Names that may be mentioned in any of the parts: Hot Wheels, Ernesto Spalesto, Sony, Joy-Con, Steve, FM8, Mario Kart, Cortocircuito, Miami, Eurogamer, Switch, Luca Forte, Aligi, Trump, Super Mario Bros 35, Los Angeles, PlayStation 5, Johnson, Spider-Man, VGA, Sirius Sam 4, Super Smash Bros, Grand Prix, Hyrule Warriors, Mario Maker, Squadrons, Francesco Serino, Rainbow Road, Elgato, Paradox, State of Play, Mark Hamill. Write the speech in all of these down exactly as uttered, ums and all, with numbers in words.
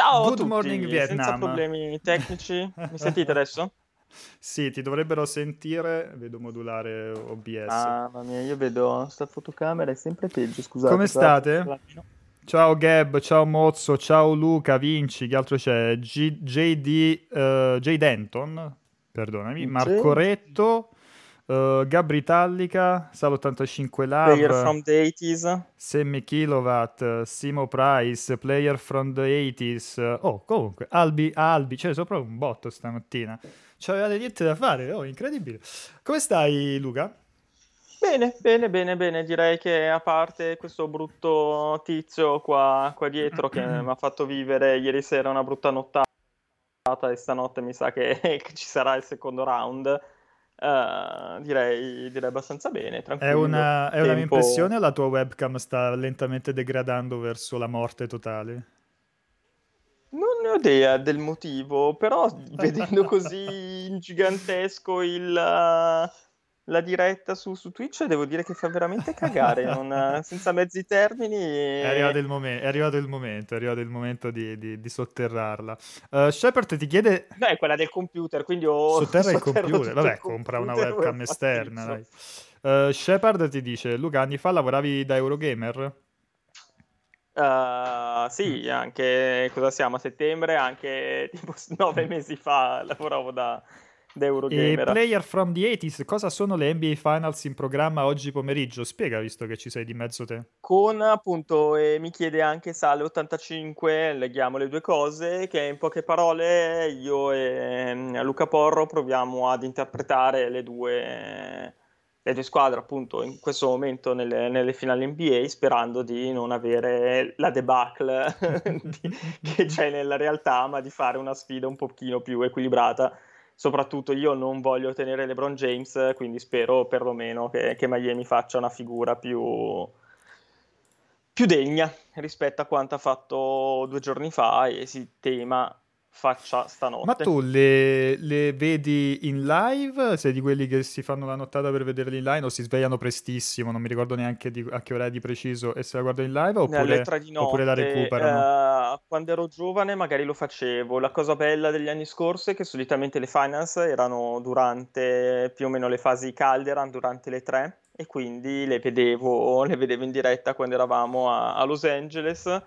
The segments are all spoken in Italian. Ciao Good a tutti, morning Vietnam. Senza problemi tecnici. Mi sentite adesso? Sì, ti dovrebbero sentire. Vedo modulare O B S. Ah, mamma mia, io vedo sta fotocamera è sempre peggio, scusate. Come state? Guarda. Ciao Gab, ciao Mozzo, ciao Luca, Vinci, che altro c'è? G- J D, uh, J Denton, perdonami, Marco Retto, uh, Gabri Tallica, Sal ottantacinque Lab, Player from the eighties, Sammy Kilowatt, Simo Price, Player from the eighties, oh comunque, Albi, Albi, c'è sopra un botto stamattina, c'avevate niente da fare, oh incredibile. Come stai Luca? Bene, bene, bene, bene, direi che a parte questo brutto tizio qua, qua dietro che mi ha fatto vivere ieri sera una brutta nottata e stanotte mi sa che, che ci sarà il secondo round, uh, direi, direi abbastanza bene, tranquillo. È una, è una mia impressione o la tua webcam sta lentamente degradando verso la morte totale? Non ne ho idea del motivo, però vedendo così in gigantesco il... Uh, la diretta su, su Twitch devo dire che fa veramente cagare, non, senza mezzi termini. E... È, arrivato il momen- è arrivato il momento, è arrivato il momento di, di, di sotterrarla. Uh, Shepard ti chiede... No, è quella del computer, quindi ho... Sotterra il computer, vabbè, il compra computer, una webcam esterna. Dai. Uh, Shepard ti dice, Luca, anni fa lavoravi da Eurogamer? Uh, sì, anche, cosa siamo, a settembre, anche tipo nove mesi fa lavoravo da... E Player from the eighties, cosa sono le N B A Finals in programma oggi pomeriggio? Spiega, visto che ci sei di mezzo te. Con appunto, e mi chiede anche Sal ottantacinque, leghiamo le due cose, che in poche parole io e Luca Porro proviamo ad interpretare le due, le due squadre appunto in questo momento nelle, nelle finali N B A, sperando di non avere la debacle di, che c'è nella realtà, ma di fare una sfida un pochino più equilibrata. Soprattutto io non voglio tenere LeBron James, quindi spero perlomeno che, che Miami faccia una figura più, più degna rispetto a quanto ha fatto due giorni fa e si tema faccia stanotte. Ma tu le, le vedi in live? Sei di quelli che si fanno la nottata per vederli in live o si svegliano prestissimo? Non mi ricordo neanche di, a che ora è di preciso, e se la guardo in live oppure, notte, oppure la recuperano? Uh, quando ero giovane magari lo facevo. La cosa bella degli anni scorsi è che solitamente le finals erano durante più o meno le fasi calde, erano durante le tre, e quindi le vedevo, le vedevo in diretta quando eravamo a, a Los Angeles.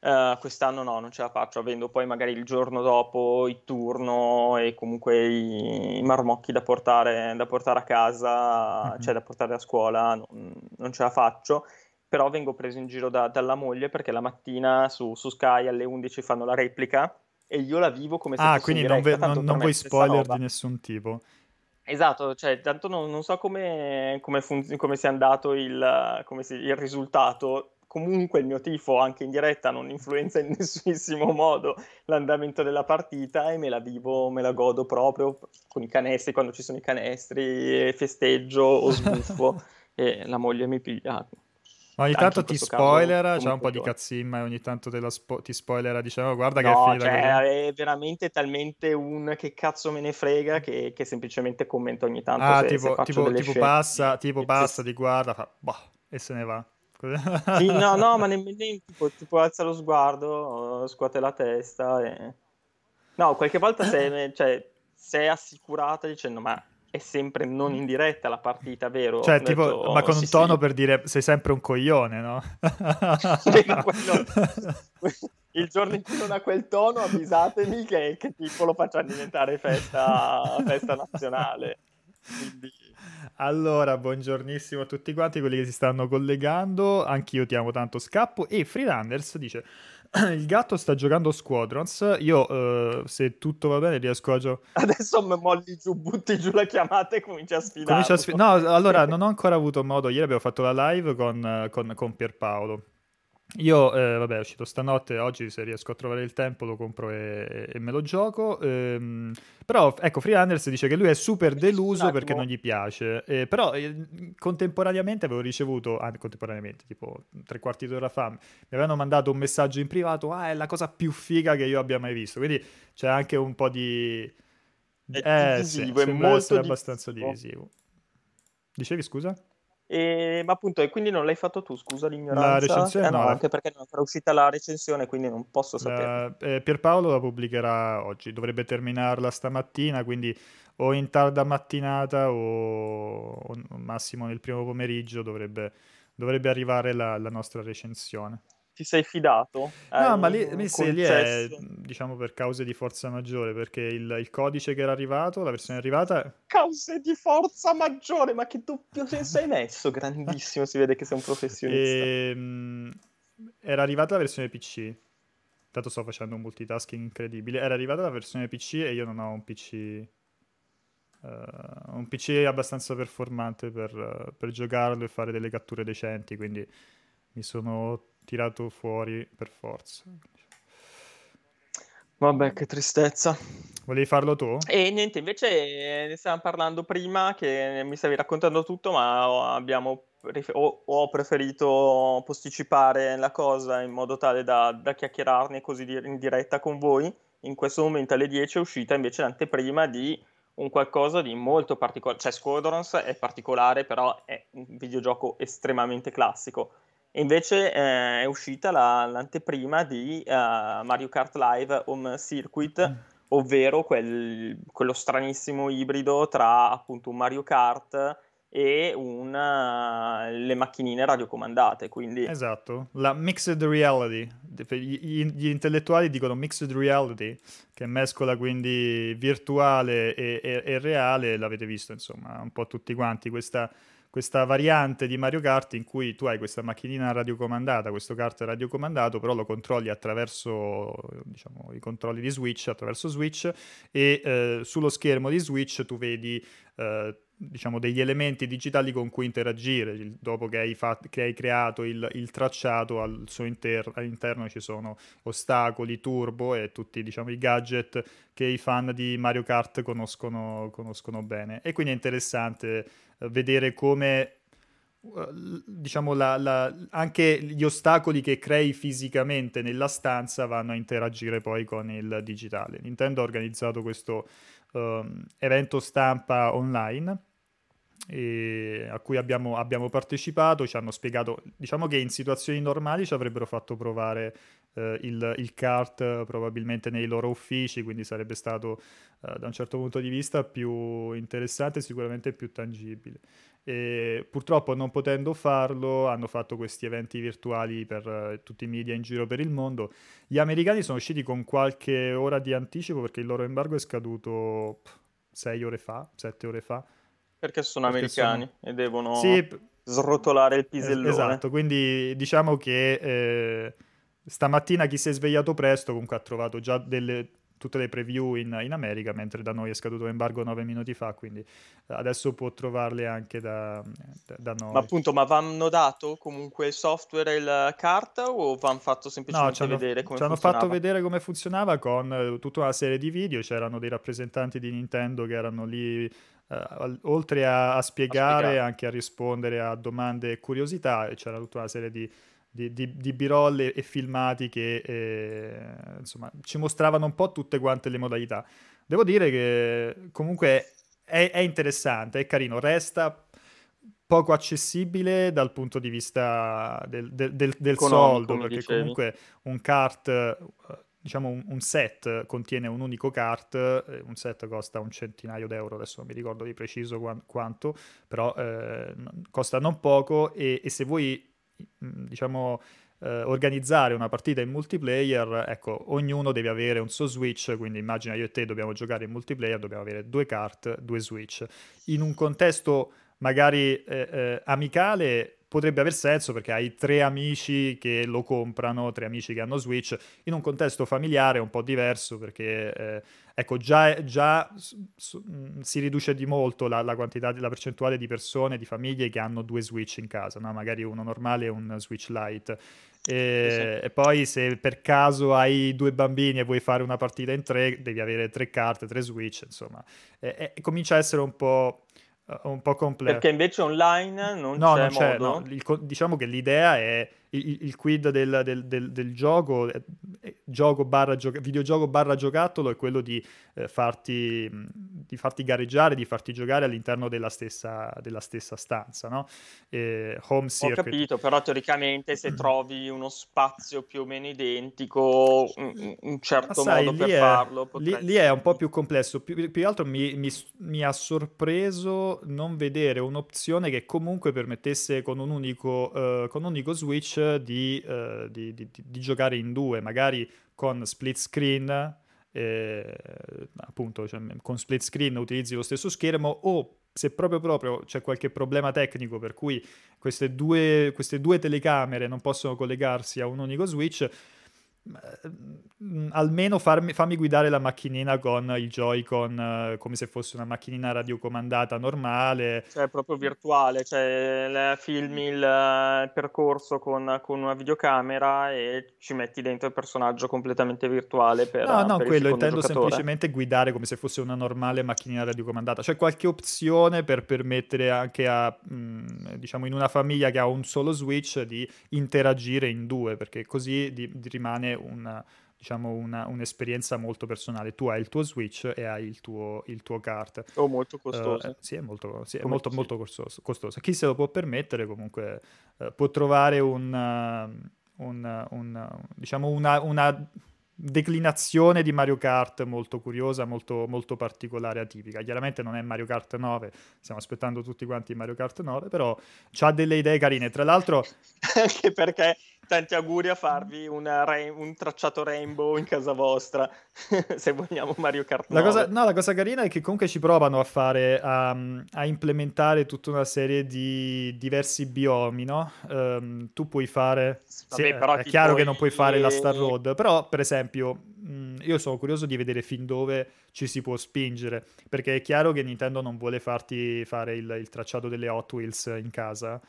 Uh, quest'anno no, non ce la faccio, avendo poi magari il giorno dopo il turno e comunque i, i marmocchi da portare, da portare a casa, mm-hmm. cioè da portare a scuola, non, non ce la faccio, però vengo preso in giro da, dalla moglie perché la mattina su, su Sky alle undici fanno la replica e io la vivo come se ah, fosse in diretta. Ah, quindi non, ve, non, non vuoi spoiler di nessun tipo. Esatto, cioè tanto non, non so come, come, funzi- come sia andato il, come si, il risultato. Comunque il mio tifo anche in diretta non influenza in nessunissimo modo l'andamento della partita e me la vivo, me la godo proprio con i canestri, quando ci sono i canestri, festeggio o sbuffo e la moglie mi piglia. Ma ogni tanto ti spoilera, c'è un po' di cazzimma e ogni tanto te la spo- ti spoilera, diciamo guarda che no, è finita cioè, così. È veramente talmente un che cazzo me ne frega che, che semplicemente commento ogni tanto ah, se, tipo, se faccio tipo, delle tipo passa, tipo passa, ti guarda, fa boh, e se ne va. Sì, no, no, ma nemmeno tipo, tipo alza lo sguardo, scuote la testa e... No, qualche volta sei, cioè, sei assicurata dicendo ma è sempre non in diretta la partita, vero? Cioè, tipo, detto, ma con sì, un tono sì. Per dire sei sempre un coglione, no? Il giorno in cui non ha quel tono avvisatemi che, che tipo lo faccia diventare festa, festa nazionale. Quindi... Allora, buongiornissimo a tutti quanti quelli che si stanno collegando. Anch'io ti amo tanto, scappo. E Freerunners dice: il gatto sta giocando Squadrons. Io, eh, se tutto va bene, riesco a giocare. Adesso mi molli giù, butti giù la chiamata e cominci a sfidare. Sfi- no, allora non ho ancora avuto modo. Ieri abbiamo fatto la live con, con, con Pierpaolo. Io, eh, vabbè, è uscito stanotte, oggi se riesco a trovare il tempo lo compro e, e me lo gioco, ehm, però ecco, Freerunners dice che lui è super deluso perché non gli piace, eh, però eh, contemporaneamente avevo ricevuto, ah, contemporaneamente, tipo tre quarti d'ora fa, mi avevano mandato un messaggio in privato, ah, è la cosa più figa che io abbia mai visto, quindi c'è anche un po' di... È eh, divisivo, sì, è molto divisivo. Abbastanza divisivo. Dicevi, scusa? E, ma appunto, e quindi non l'hai fatto tu, scusa l'ignoranza? La recensione eh no, no la... anche perché non è ancora uscita la recensione, quindi non posso sapere. La... Eh, Pierpaolo la pubblicherà oggi, dovrebbe terminarla stamattina, quindi o in tarda mattinata o, o massimo nel primo pomeriggio dovrebbe, dovrebbe arrivare la, la nostra recensione. Ti sei fidato? No, ma lì, lì, sì, lì è, diciamo, per cause di forza maggiore, perché il, il codice che era arrivato, la versione arrivata... Cause di forza maggiore, ma che doppio senso hai messo? Grandissimo, si vede che sei un professionista. E, mh, era arrivata la versione P C, tanto sto facendo un multitasking incredibile, era arrivata la versione P C e io non ho un P C... Uh, un P C abbastanza performante per, uh, per giocarlo e fare delle catture decenti, quindi mi sono... tirato fuori per forza. Vabbè, che tristezza. Volevi farlo tu? E niente, invece ne stavamo parlando prima che mi stavi raccontando tutto, ma abbiamo o, ho preferito posticipare la cosa in modo tale da, da chiacchierarne così di, in diretta con voi. In questo momento alle dieci è uscita invece l'anteprima di un qualcosa di molto particolare. Cioè Squadrons è particolare, però è un videogioco estremamente classico. Invece eh, è uscita la, l'anteprima di uh, Mario Kart Live Home Circuit, mm. ovvero quel, quello stranissimo ibrido tra appunto un Mario Kart e una, le macchinine radiocomandate. Quindi... Esatto, la mixed reality. Gli, gli intellettuali dicono mixed reality, che mescola quindi virtuale e, e, e reale, l'avete visto insomma un po' tutti quanti, questa... questa variante di Mario Kart in cui tu hai questa macchinina radiocomandata, questo kart radiocomandato, però lo controlli attraverso, diciamo, i controlli di Switch, attraverso Switch, e eh, sullo schermo di Switch tu vedi, eh, diciamo, degli elementi digitali con cui interagire. Dopo che hai, fatto, che hai creato il, il tracciato, al suo inter- all'interno ci sono ostacoli, turbo e tutti, diciamo, i gadget che i fan di Mario Kart conoscono, conoscono bene. E quindi è interessante vedere come, diciamo, la, la, anche gli ostacoli che crei fisicamente nella stanza vanno a interagire poi con il digitale. Nintendo ha organizzato questo um, evento stampa online e a cui abbiamo, abbiamo partecipato. Ci hanno spiegato, diciamo, che in situazioni normali ci avrebbero fatto provare eh, il, il kart probabilmente nei loro uffici, quindi sarebbe stato eh, da un certo punto di vista più interessante, sicuramente più tangibile. E purtroppo, non potendo farlo, hanno fatto questi eventi virtuali per eh, tutti i media in giro per il mondo. Gli americani sono usciti con qualche ora di anticipo perché il loro embargo è scaduto sei ore fa, sette ore fa. Perché sono Perché americani sono... e devono sì, srotolare il pisellone. Esatto, quindi diciamo che eh, stamattina chi si è svegliato presto comunque ha trovato già delle, tutte le preview in, in America, mentre da noi è scaduto l'embargo nove minuti fa, quindi adesso può trovarle anche da, da noi. Ma appunto, ma vanno dato comunque il software e il kart o vanno fatto semplicemente no, vedere come ci funzionava? Ci hanno fatto vedere come funzionava con tutta una serie di video, c'erano dei rappresentanti di Nintendo che erano lì... Uh, oltre a, a, spiegare, a spiegare anche a rispondere a domande e curiosità. C'era tutta una serie di, di, di, di birolle e filmati che eh, insomma ci mostravano un po' tutte quante le modalità. Devo dire che comunque è, è interessante, è carino, resta poco accessibile dal punto di vista del, del, del, del soldo, perché dicevi. Comunque un kart, diciamo un, un set contiene un unico kart, un set costa un centinaio d'euro, adesso non mi ricordo di preciso quanto, però eh, costa non poco e, e se vuoi, diciamo, eh, organizzare una partita in multiplayer, ecco, ognuno deve avere un suo Switch, quindi immagina io e te dobbiamo giocare in multiplayer, dobbiamo avere due kart, due Switch. In un contesto magari eh, eh, amicale potrebbe aver senso perché hai tre amici che lo comprano, tre amici che hanno Switch. In un contesto familiare è un po' diverso perché eh, ecco già, già si riduce di molto la, la quantità, la percentuale di persone, di famiglie che hanno due Switch in casa, no? Magari uno normale e un Switch Lite. E, sì. E poi se per caso hai due bambini e vuoi fare una partita in tre, devi avere tre carte, tre Switch, insomma. E, e comincia a essere un po'... un po' completo. Perché invece online non no, c'è, non c'è modo. No. Il, diciamo che l'idea è il, il quid del, del, del, del gioco, eh, gioco barra gioca- videogioco barra giocattolo è quello di eh, farti mh, di farti gareggiare, di farti giocare all'interno della stessa, della stessa stanza, no? Eh, home circuit. Ho capito, però teoricamente se trovi uno spazio più o meno identico, un certo sai, modo per è, farlo. Potresti... Lì, lì è un po' più complesso, più, più che altro mi, mi, mi ha sorpreso non vedere un'opzione che comunque permettesse con un unico, eh, con un unico Switch di, eh, di, di, di, di giocare in due, magari con split screen... Eh, appunto cioè, con split screen utilizzi lo stesso schermo, o se proprio proprio c'è qualche problema tecnico per cui queste due, queste due telecamere non possono collegarsi a un unico Switch, almeno farmi, fammi guidare la macchinina con il Joy-Con, eh, come se fosse una macchinina radiocomandata normale, cioè proprio virtuale, cioè filmi il, il percorso con, con una videocamera e ci metti dentro il personaggio completamente virtuale per, no, no, per quello, intendo giocatore. Semplicemente guidare come se fosse una normale macchinina radiocomandata, cioè qualche opzione per permettere anche a mh, diciamo in una famiglia che ha un solo Switch di interagire in due, perché così di, di rimane una, diciamo una, un'esperienza molto personale. Tu hai il tuo Switch e hai il tuo, il tuo kart. Oh, molto costoso. Uh, sì, è molto, sì, è molto, sì. molto costoso, costoso. Chi se lo può permettere comunque uh, può trovare un, uh, un, uh, un uh, diciamo una, una declinazione di Mario Kart molto curiosa, molto, molto particolare, atipica. Chiaramente non è Mario Kart nove, stiamo aspettando tutti quanti Mario Kart nove, però c'ha delle idee carine. Tra l'altro... Anche perché... Tanti auguri a farvi una, un tracciato Rainbow in casa vostra, se vogliamo Mario Kart nove. La cosa, no, la cosa carina è che comunque ci provano a fare, a, a implementare tutta una serie di diversi biomi, no? Um, tu puoi fare... Vabbè, sì, però è chiaro puoi... che non puoi fare la Star Road, però per esempio mh, io sono curioso di vedere fin dove ci si può spingere, perché è chiaro che Nintendo non vuole farti fare il, il tracciato delle Hot Wheels in casa,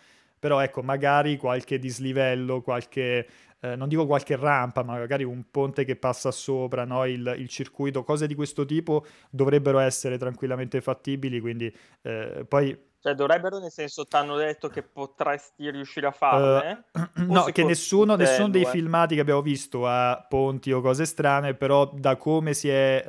però ecco, magari qualche dislivello, qualche, eh, non dico qualche rampa, ma magari un ponte che passa sopra, no? il, il circuito, cose di questo tipo dovrebbero essere tranquillamente fattibili, quindi eh, poi... Cioè dovrebbero, nel senso, ti hanno detto che potresti riuscire a farne? Uh, no, che nessuno, nessuno dei filmati che abbiamo visto ha ponti o cose strane, però da come si è,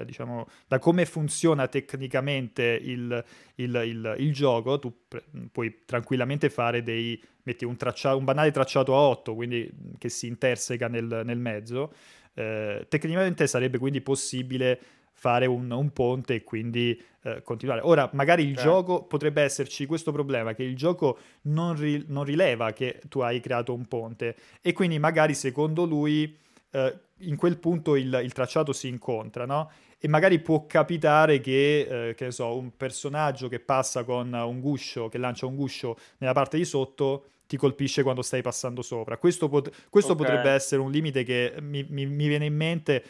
eh, diciamo, da come funziona tecnicamente il, il, il, il gioco, tu pre- puoi tranquillamente fare dei, metti un, traccia- un banale tracciato a otto, quindi che si interseca nel, nel mezzo, eh, tecnicamente sarebbe quindi possibile fare un, un ponte e quindi eh, continuare. Ora, magari il okay. gioco, potrebbe esserci questo problema, che il gioco non, ri, non rileva che tu hai creato un ponte, e quindi magari secondo lui eh, in quel punto il, il tracciato si incontra, no? E magari può capitare che, eh, che ne so, un personaggio che passa con un guscio, che lancia un guscio nella parte di sotto, ti colpisce quando stai passando sopra. Questo, pot- questo okay. potrebbe essere un limite che mi, mi, mi viene in mente...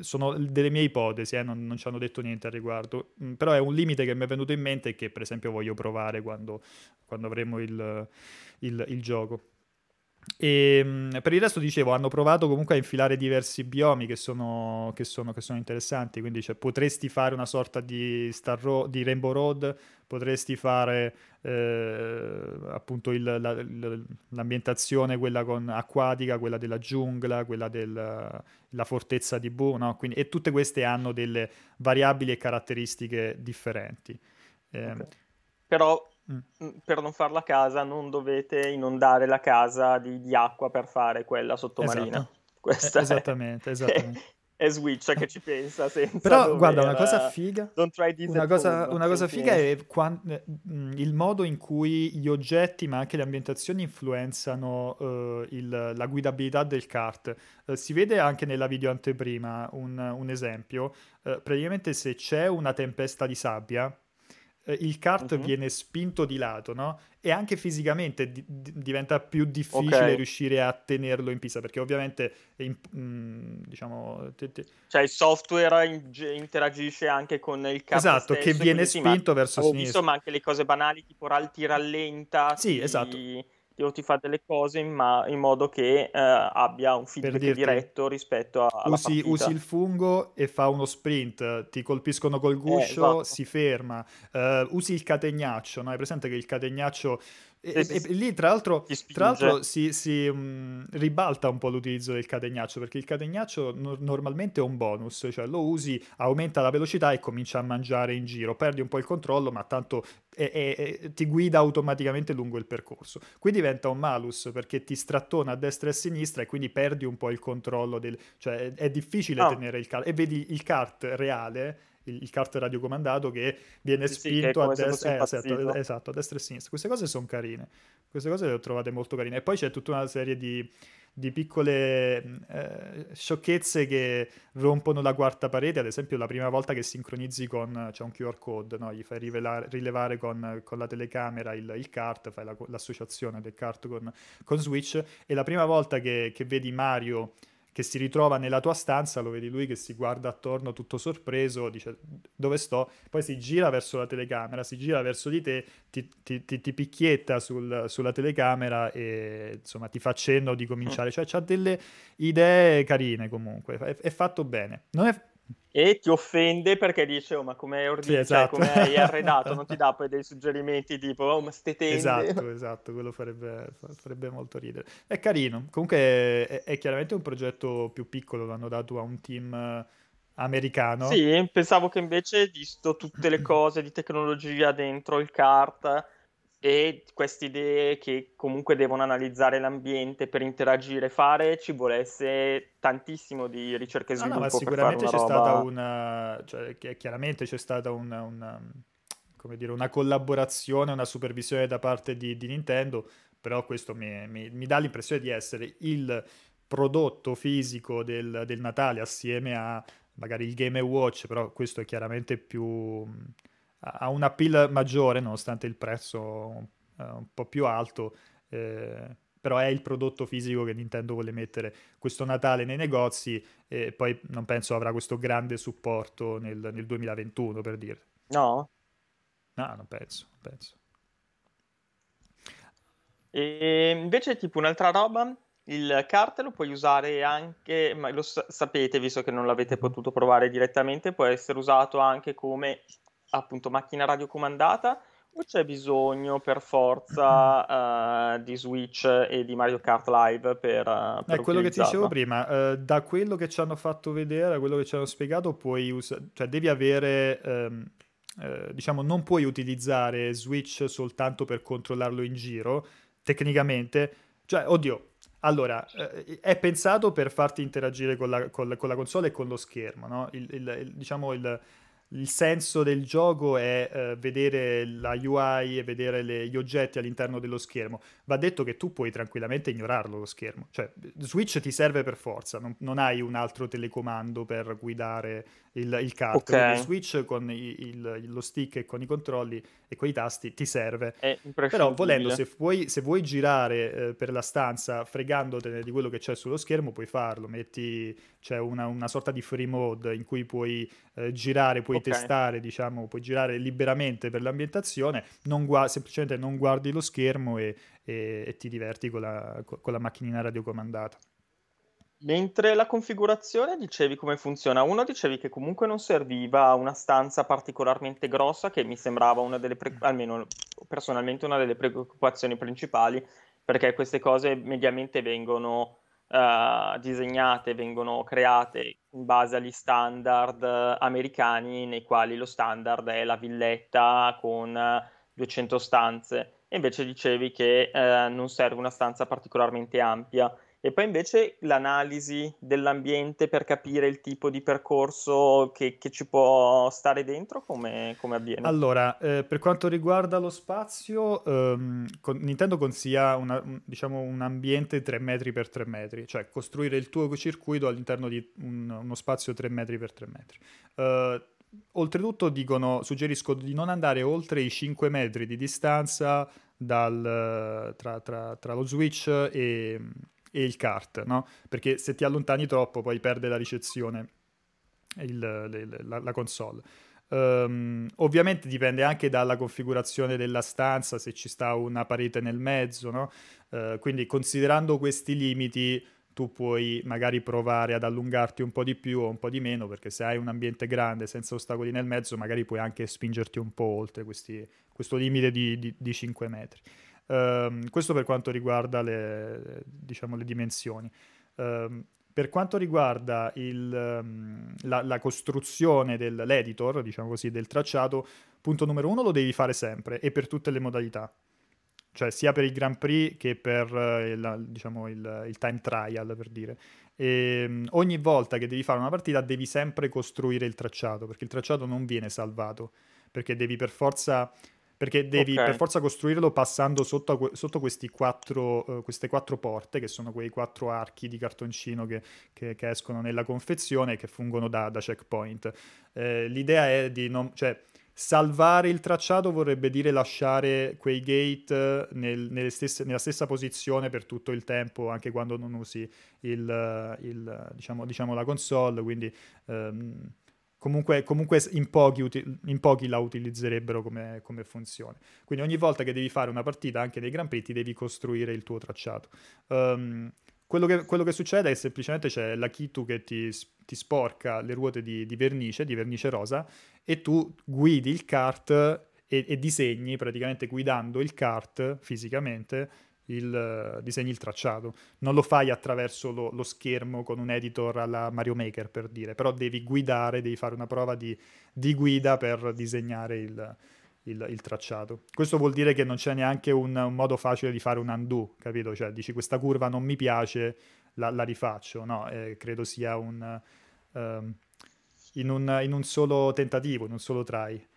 Sono delle mie ipotesi, eh, non, non ci hanno detto niente al riguardo, però è un limite che mi è venuto in mente e che per esempio voglio provare quando, quando avremo il, il, il gioco. E per il resto, dicevo, hanno provato comunque a infilare diversi biomi che sono, che sono, che sono interessanti, quindi cioè, potresti fare una sorta di, Star Ro- di Rainbow Road, potresti fare eh, appunto il, la, l'ambientazione quella con acquatica, quella della giungla, quella della fortezza di Boo, no? Quindi, e tutte queste hanno delle variabili e caratteristiche differenti. Eh, okay. Però... per non farla a casa non dovete inondare la casa di, di acqua per fare quella sottomarina. Esatto. Questa eh, esattamente, è, esattamente. È, è Switch che ci pensa senza però dover, guarda, una cosa figa una cosa, una cosa figa è quando, il modo in cui gli oggetti ma anche le ambientazioni influenzano uh, il, la guidabilità del kart. Uh, si vede anche nella video anteprima un, un esempio, uh, praticamente se c'è una tempesta di sabbia il kart uh-huh. viene spinto di lato, no? E anche fisicamente di- diventa più difficile okay. riuscire a tenerlo in pista, perché ovviamente in, mh, diciamo te, te... cioè il software in- interagisce anche con il kart esatto, stesso, che viene spinto ma, verso sinistra. Insomma, anche le cose banali tipo ti rallenta, sì, ti... esatto. o ti fa delle cose in, ma- in modo che eh, abbia un feedback dirti, diretto rispetto a- alla usi, partita. Usi il fungo e fa uno sprint, ti colpiscono col guscio, eh, esatto. si ferma, uh, usi il catenaccio, no? Hai presente che il catenaccio E, sì, sì. e lì tra l'altro, tra l'altro si, si mh, ribalta un po' l'utilizzo del cadegnaccio, perché il cadegnaccio no- normalmente è un bonus, cioè lo usi, aumenta la velocità e comincia a mangiare in giro, perdi un po' il controllo, ma tanto è, è, è, ti guida automaticamente lungo il percorso. Qui diventa un malus perché ti strattona a destra e a sinistra e quindi perdi un po' il controllo del, cioè è, è difficile ah. tenere il kart, e vedi il kart reale, il kart radiocomandato che viene sì, spinto che a destra, eh, esatto, esatto, a destra e a sinistra. Queste cose sono carine, queste cose le ho trovate molto carine. E poi c'è tutta una serie di, di piccole eh, sciocchezze che rompono la quarta parete. Ad esempio, la prima volta che sincronizzi con, c'è un Q R code, no? Gli fai rivelare, rilevare con, con la telecamera il, il kart, fai la, l'associazione del kart con, con Switch, e la prima volta che, che vedi Mario che si ritrova nella tua stanza, lo vedi lui che si guarda attorno tutto sorpreso, dice dove sto, poi si gira verso la telecamera, si gira verso di te, ti, ti, ti, ti picchietta sul, sulla telecamera e insomma ti fa cenno di cominciare, cioè c'ha delle idee carine comunque, è, è fatto bene. Non è... E ti offende perché dice oh ma come hai ordinato, sì, esatto. Cioè, come hai arredato, non ti dà poi dei suggerimenti tipo oh ma ste tende. Esatto, esatto, quello farebbe, farebbe molto ridere. È carino, comunque è, è chiaramente un progetto più piccolo, l'hanno dato a un team americano. Sì, pensavo che invece, visto tutte le cose di tecnologia dentro il kart e queste idee che comunque devono analizzare l'ambiente per interagire, fare, ci volesse tantissimo di ricerca e sviluppo. Ah, no, ma sicuramente c'è roba... stata una, cioè chiaramente c'è stata una, una, come dire, una collaborazione, una supervisione da parte di, di Nintendo, però questo mi, mi, mi dà l'impressione di essere il prodotto fisico del, del Natale assieme a magari il Game and Watch, però questo è chiaramente più... ha un appeal maggiore nonostante il prezzo uh, un po' più alto, eh, però è il prodotto fisico che Nintendo vuole mettere questo Natale nei negozi, e poi non penso avrà questo grande supporto nel, nel duemilaventuno, per dire. No? No, non penso, non penso. E invece tipo un'altra roba, il kart lo puoi usare anche, ma lo sa- sapete visto che non l'avete potuto provare direttamente, può essere usato anche come... appunto macchina radiocomandata, o c'è bisogno per forza uh, di Switch e di Mario Kart Live per, uh, per è quello che ti dicevo prima, uh, da quello che ci hanno fatto vedere, da quello che ci hanno spiegato, puoi us- cioè devi avere um, uh, diciamo non puoi utilizzare Switch soltanto per controllarlo in giro tecnicamente, cioè oddio allora, è pensato per farti interagire con la, con la, con la console e con lo schermo, no? il, il, il, diciamo il Il senso del gioco è uh, vedere la U I e vedere le, gli oggetti all'interno dello schermo. Va detto che tu puoi tranquillamente ignorarlo lo schermo. Cioè, Switch ti serve per forza, non, non hai un altro telecomando per guidare il, il kart. Okay. Quindi Switch con il, il, lo stick e con i controlli e con i tasti ti serve. Però volendo, se vuoi, se vuoi girare eh, per la stanza fregandotene di quello che c'è sullo schermo, puoi farlo. Metti, c'è una, una sorta di free mode in cui puoi eh, girare, puoi Okay. testare, diciamo, puoi girare liberamente per l'ambientazione, non gua- semplicemente non guardi lo schermo e, e, e ti diverti con la, con la macchinina radiocomandata. Mentre la configurazione, dicevi come funziona? Uno, dicevi che comunque non serviva una stanza particolarmente grossa, che mi sembrava una delle pre- almeno personalmente una delle preoccupazioni principali, perché queste cose mediamente vengono Uh, disegnate, vengono create in base agli standard americani, nei quali lo standard è la villetta con duecento stanze, e invece dicevi che uh, non serve una stanza particolarmente ampia. E poi invece l'analisi dell'ambiente per capire il tipo di percorso che, che ci può stare dentro, come, come avviene? Allora, eh, per quanto riguarda lo spazio, ehm, con, Nintendo consiglia una, un, diciamo un ambiente tre metri per tre metri, cioè costruire il tuo circuito all'interno di un, uno spazio tre metri per tre metri. Eh, oltretutto dicono, suggerisco di non andare oltre i cinque metri di distanza dal, tra, tra, tra lo Switch e... e il kart, no? Perché se ti allontani troppo poi perde la ricezione il, le, la, la console. Um, ovviamente dipende anche dalla configurazione della stanza, se ci sta una parete nel mezzo, no? Uh, quindi considerando questi limiti tu puoi magari provare ad allungarti un po' di più o un po' di meno, perché se hai un ambiente grande senza ostacoli nel mezzo magari puoi anche spingerti un po' oltre questi, questo limite di, di, di cinque metri. Um, questo per quanto riguarda le, diciamo, le dimensioni. Um, per quanto riguarda il, um, la, la costruzione dell'editor, diciamo così, del tracciato, punto numero uno, lo devi fare sempre e per tutte le modalità, cioè sia per il Grand Prix che per eh, la, diciamo il, il time trial, per dire. E, um, ogni volta che devi fare una partita devi sempre costruire il tracciato, perché il tracciato non viene salvato, perché devi per forza... Perché devi okay. per forza costruirlo passando sotto, sotto questi quattro, uh, queste quattro porte, che sono quei quattro archi di cartoncino che, che, che escono nella confezione e che fungono da, da checkpoint. Eh, l'idea è di non... Cioè, salvare il tracciato vorrebbe dire lasciare quei gate nel, nelle stesse, nella stessa posizione per tutto il tempo, anche quando non usi il, il, diciamo, diciamo la console, quindi... Um, Comunque, comunque in, pochi uti- in pochi la utilizzerebbero come, come funzione. Quindi ogni volta che devi fare una partita, anche dei Grand Prix, ti devi costruire il tuo tracciato. Um, quello, che, quello che succede è che semplicemente c'è la Kitu che ti, ti sporca le ruote di, di vernice, di vernice rosa, e tu guidi il kart e, e disegni, praticamente guidando il kart fisicamente, il, uh, disegni il tracciato. Non lo fai attraverso lo, lo schermo con un editor alla Mario Maker, per dire, però devi guidare, devi fare una prova di, di guida per disegnare il, il, il tracciato. Questo vuol dire che non c'è neanche un, un modo facile di fare un undo, capito? Cioè dici questa curva non mi piace, la, la rifaccio, no? Eh, credo sia un, uh, in un in un solo tentativo, in un solo try.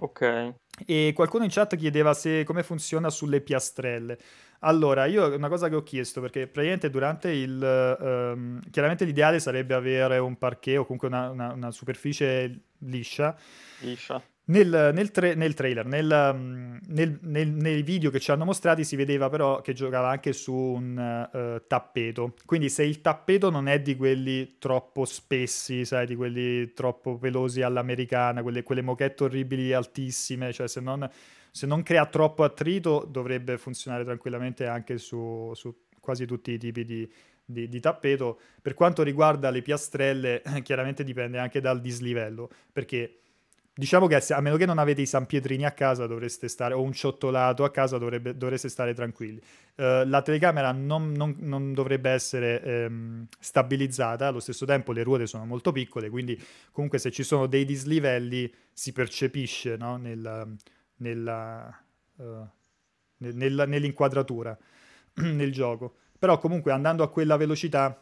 Ok. E qualcuno in chat chiedeva se come funziona sulle piastrelle. Allora, io una cosa che ho chiesto, perché praticamente durante il um, chiaramente l'ideale sarebbe avere un parquet o comunque una, una, una superficie liscia, liscia. Nel, nel, tra- nel trailer nel, nel, nel, nei video che ci hanno mostrati si vedeva però che giocava anche su un uh, tappeto, quindi se il tappeto non è di quelli troppo spessi, sai, di quelli troppo pelosi all'americana, quelle, quelle moquette orribili altissime, cioè se non, se non crea troppo attrito dovrebbe funzionare tranquillamente anche su, su quasi tutti i tipi di Di, di tappeto. Per quanto riguarda le piastrelle, chiaramente dipende anche dal dislivello, perché diciamo che a meno che non avete i sanpietrini a casa dovreste stare, o un ciottolato a casa dovrebbe, dovreste stare tranquilli. Uh, la telecamera non, non, non dovrebbe essere ehm, stabilizzata, allo stesso tempo le ruote sono molto piccole, quindi comunque se ci sono dei dislivelli si percepisce, no? nella, nella, uh, nella, nell'inquadratura nel gioco. Però comunque andando a quella velocità,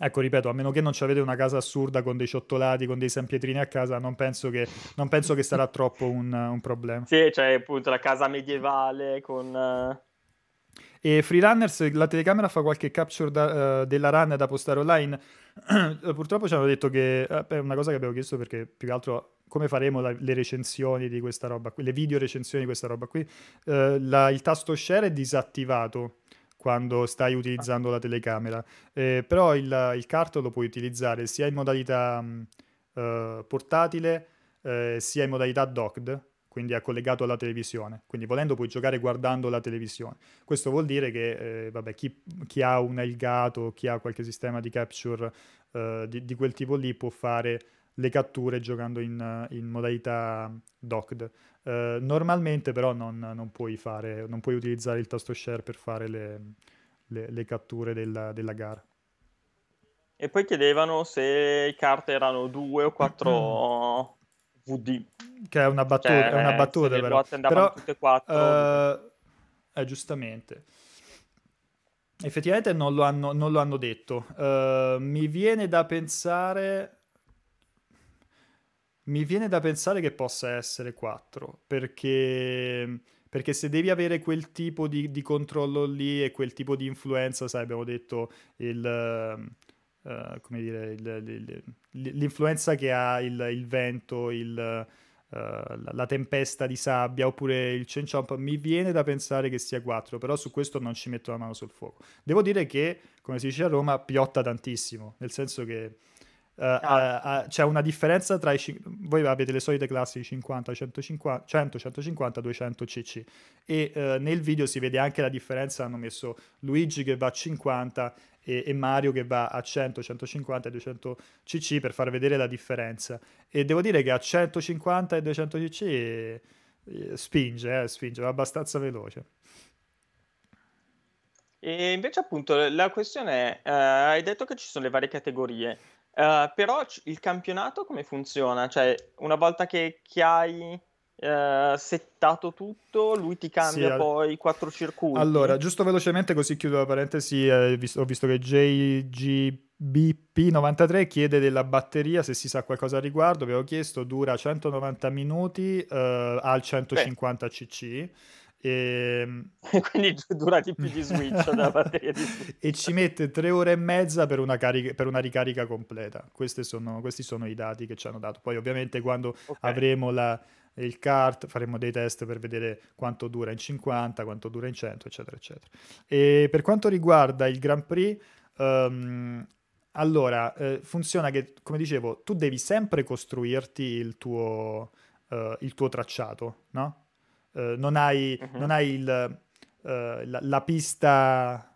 ecco, ripeto, a meno che non ci avete una casa assurda con dei ciottolati, con dei sanpietrini a casa, non penso che, non penso che sarà troppo un, un problema. Sì, cioè appunto la casa medievale con... Uh... E Freerunners, la telecamera fa qualche capture da, uh, della run da postare online. Purtroppo ci hanno detto che... È una cosa che abbiamo chiesto perché più che altro... come faremo la, le recensioni di questa roba qui, le video recensioni di questa roba qui. Uh, la, il tasto share è disattivato quando stai utilizzando la telecamera, eh, però il, il kart lo puoi utilizzare sia in modalità mh, eh, portatile, eh, sia in modalità docked, quindi è collegato alla televisione, quindi volendo puoi giocare guardando la televisione. Questo vuol dire che eh, vabbè, chi, chi ha un Elgato, chi ha qualche sistema di capture eh, di, di quel tipo lì può fare le catture giocando in, in modalità docked. Uh, normalmente però non, non puoi fare non puoi utilizzare il tasto share per fare le, le, le catture della, della gara. E poi chiedevano se i kart erano due o quattro vu di, che è una battuta, cioè, è una battuta però, però tutte e quattro uh, eh, giustamente effettivamente non lo hanno, non lo hanno detto. Uh, mi viene da pensare Mi viene da pensare che possa essere quattro, perché, perché se devi avere quel tipo di, di controllo lì e quel tipo di influenza, sai, abbiamo detto il, uh, come dire, il, il, l'influenza che ha il, il vento, il, uh, la, la tempesta di sabbia oppure il cinciomp, mi viene da pensare che sia quattro, però su questo non ci metto la mano sul fuoco. Devo dire che, come si dice a Roma, piotta tantissimo, nel senso che Uh, ah. uh, uh, c'è una differenza tra i cin- voi avete le solite classi cinquanta, centocinquanta, cento, centocinquanta, duecento C C e uh, nel video si vede anche la differenza. Hanno messo Luigi che va a cinquanta e, e Mario che va a cento, centocinquanta e duecento C C per far vedere la differenza, e devo dire che a centocinquanta e duecento C C spinge, eh, spinge, va abbastanza veloce. E invece appunto la questione è, eh, hai detto che ci sono le varie categorie, eh, però il campionato come funziona? Cioè una volta che, che hai... Uh, settato tutto, lui ti cambia sì, poi al... quattro circuiti. Allora, giusto velocemente così chiudo la parentesi, eh, visto, ho visto che J G B P novantatré chiede della batteria, se si sa qualcosa al riguardo. Avevo chiesto, dura centonovanta minuti eh, al centocinquanta C C e quindi dura di più di Switch della batteria di Switch. E ci mette tre ore e mezza per una, carica, per una ricarica completa. Questi sono, questi sono i dati che ci hanno dato. Poi ovviamente quando okay. avremo la il kart faremo dei test per vedere quanto dura in cinquanta, quanto dura in cento, eccetera eccetera. E per quanto riguarda il Grand Prix, um, allora eh, funziona che, come dicevo, tu devi sempre costruirti il tuo uh, il tuo tracciato, no? Uh, non hai uh-huh. non hai il, uh, la, la pista,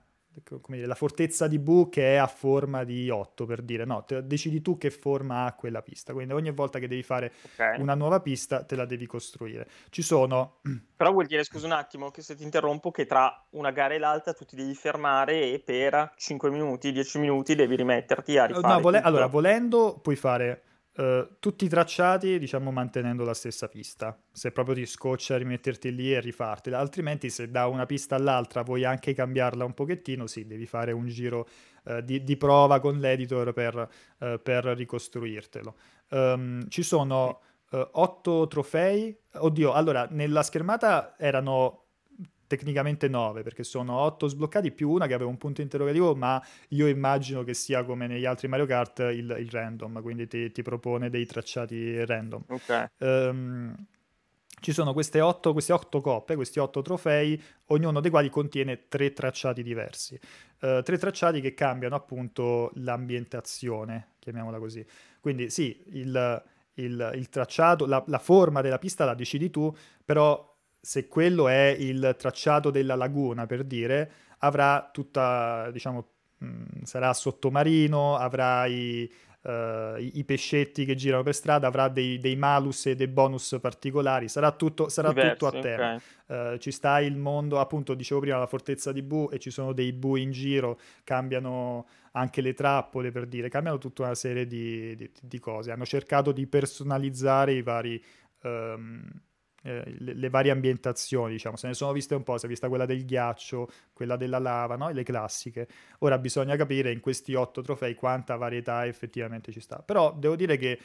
come dire, la fortezza di Boo che è a forma di otto, per dire, no, te, decidi tu che forma ha quella pista, quindi ogni volta che devi fare okay. una nuova pista te la devi costruire. Ci sono, però vuol dire, scusa un attimo che se ti interrompo, che tra una gara e l'altra tu ti devi fermare e per cinque minuti, dieci minuti devi rimetterti a rifare no, vole... allora volendo puoi fare Uh, tutti i tracciati, diciamo, mantenendo la stessa pista, se proprio ti scoccia rimetterti lì e rifartela, altrimenti se da una pista all'altra vuoi anche cambiarla un pochettino, sì, devi fare un giro uh, di, di prova con l'editor per, uh, per ricostruirtelo. Um, ci sono uh, otto trofei, oddio, allora nella schermata erano tecnicamente nove, perché sono otto sbloccati più una che aveva un punto interrogativo, ma io immagino che sia come negli altri Mario Kart il, il random, quindi ti, ti propone dei tracciati random. Okay. Um, ci sono queste otto, queste otto coppe, questi otto trofei, ognuno dei quali contiene tre tracciati diversi. Uh, tre tracciati che cambiano appunto l'ambientazione, chiamiamola così. Quindi sì, il, il, il tracciato, la, la forma della pista la decidi tu, però se quello è il tracciato della laguna, per dire, avrà tutta, diciamo, mh, sarà sottomarino, avrà i, uh, i, i pescetti che girano per strada, avrà dei, dei malus e dei bonus particolari, sarà tutto, sarà diversi, tutto a tema. Okay. Uh, ci sta il mondo, appunto, dicevo prima, la fortezza di Boo, e ci sono dei Boo in giro, cambiano anche le trappole, per dire, cambiano tutta una serie di, di, di cose. Hanno cercato di personalizzare i vari... Um, Le, le varie ambientazioni, diciamo, se ne sono viste un po', si è vista quella del ghiaccio, quella della lava, no? Le classiche. Ora bisogna capire in questi otto trofei quanta varietà effettivamente ci sta, però devo dire che,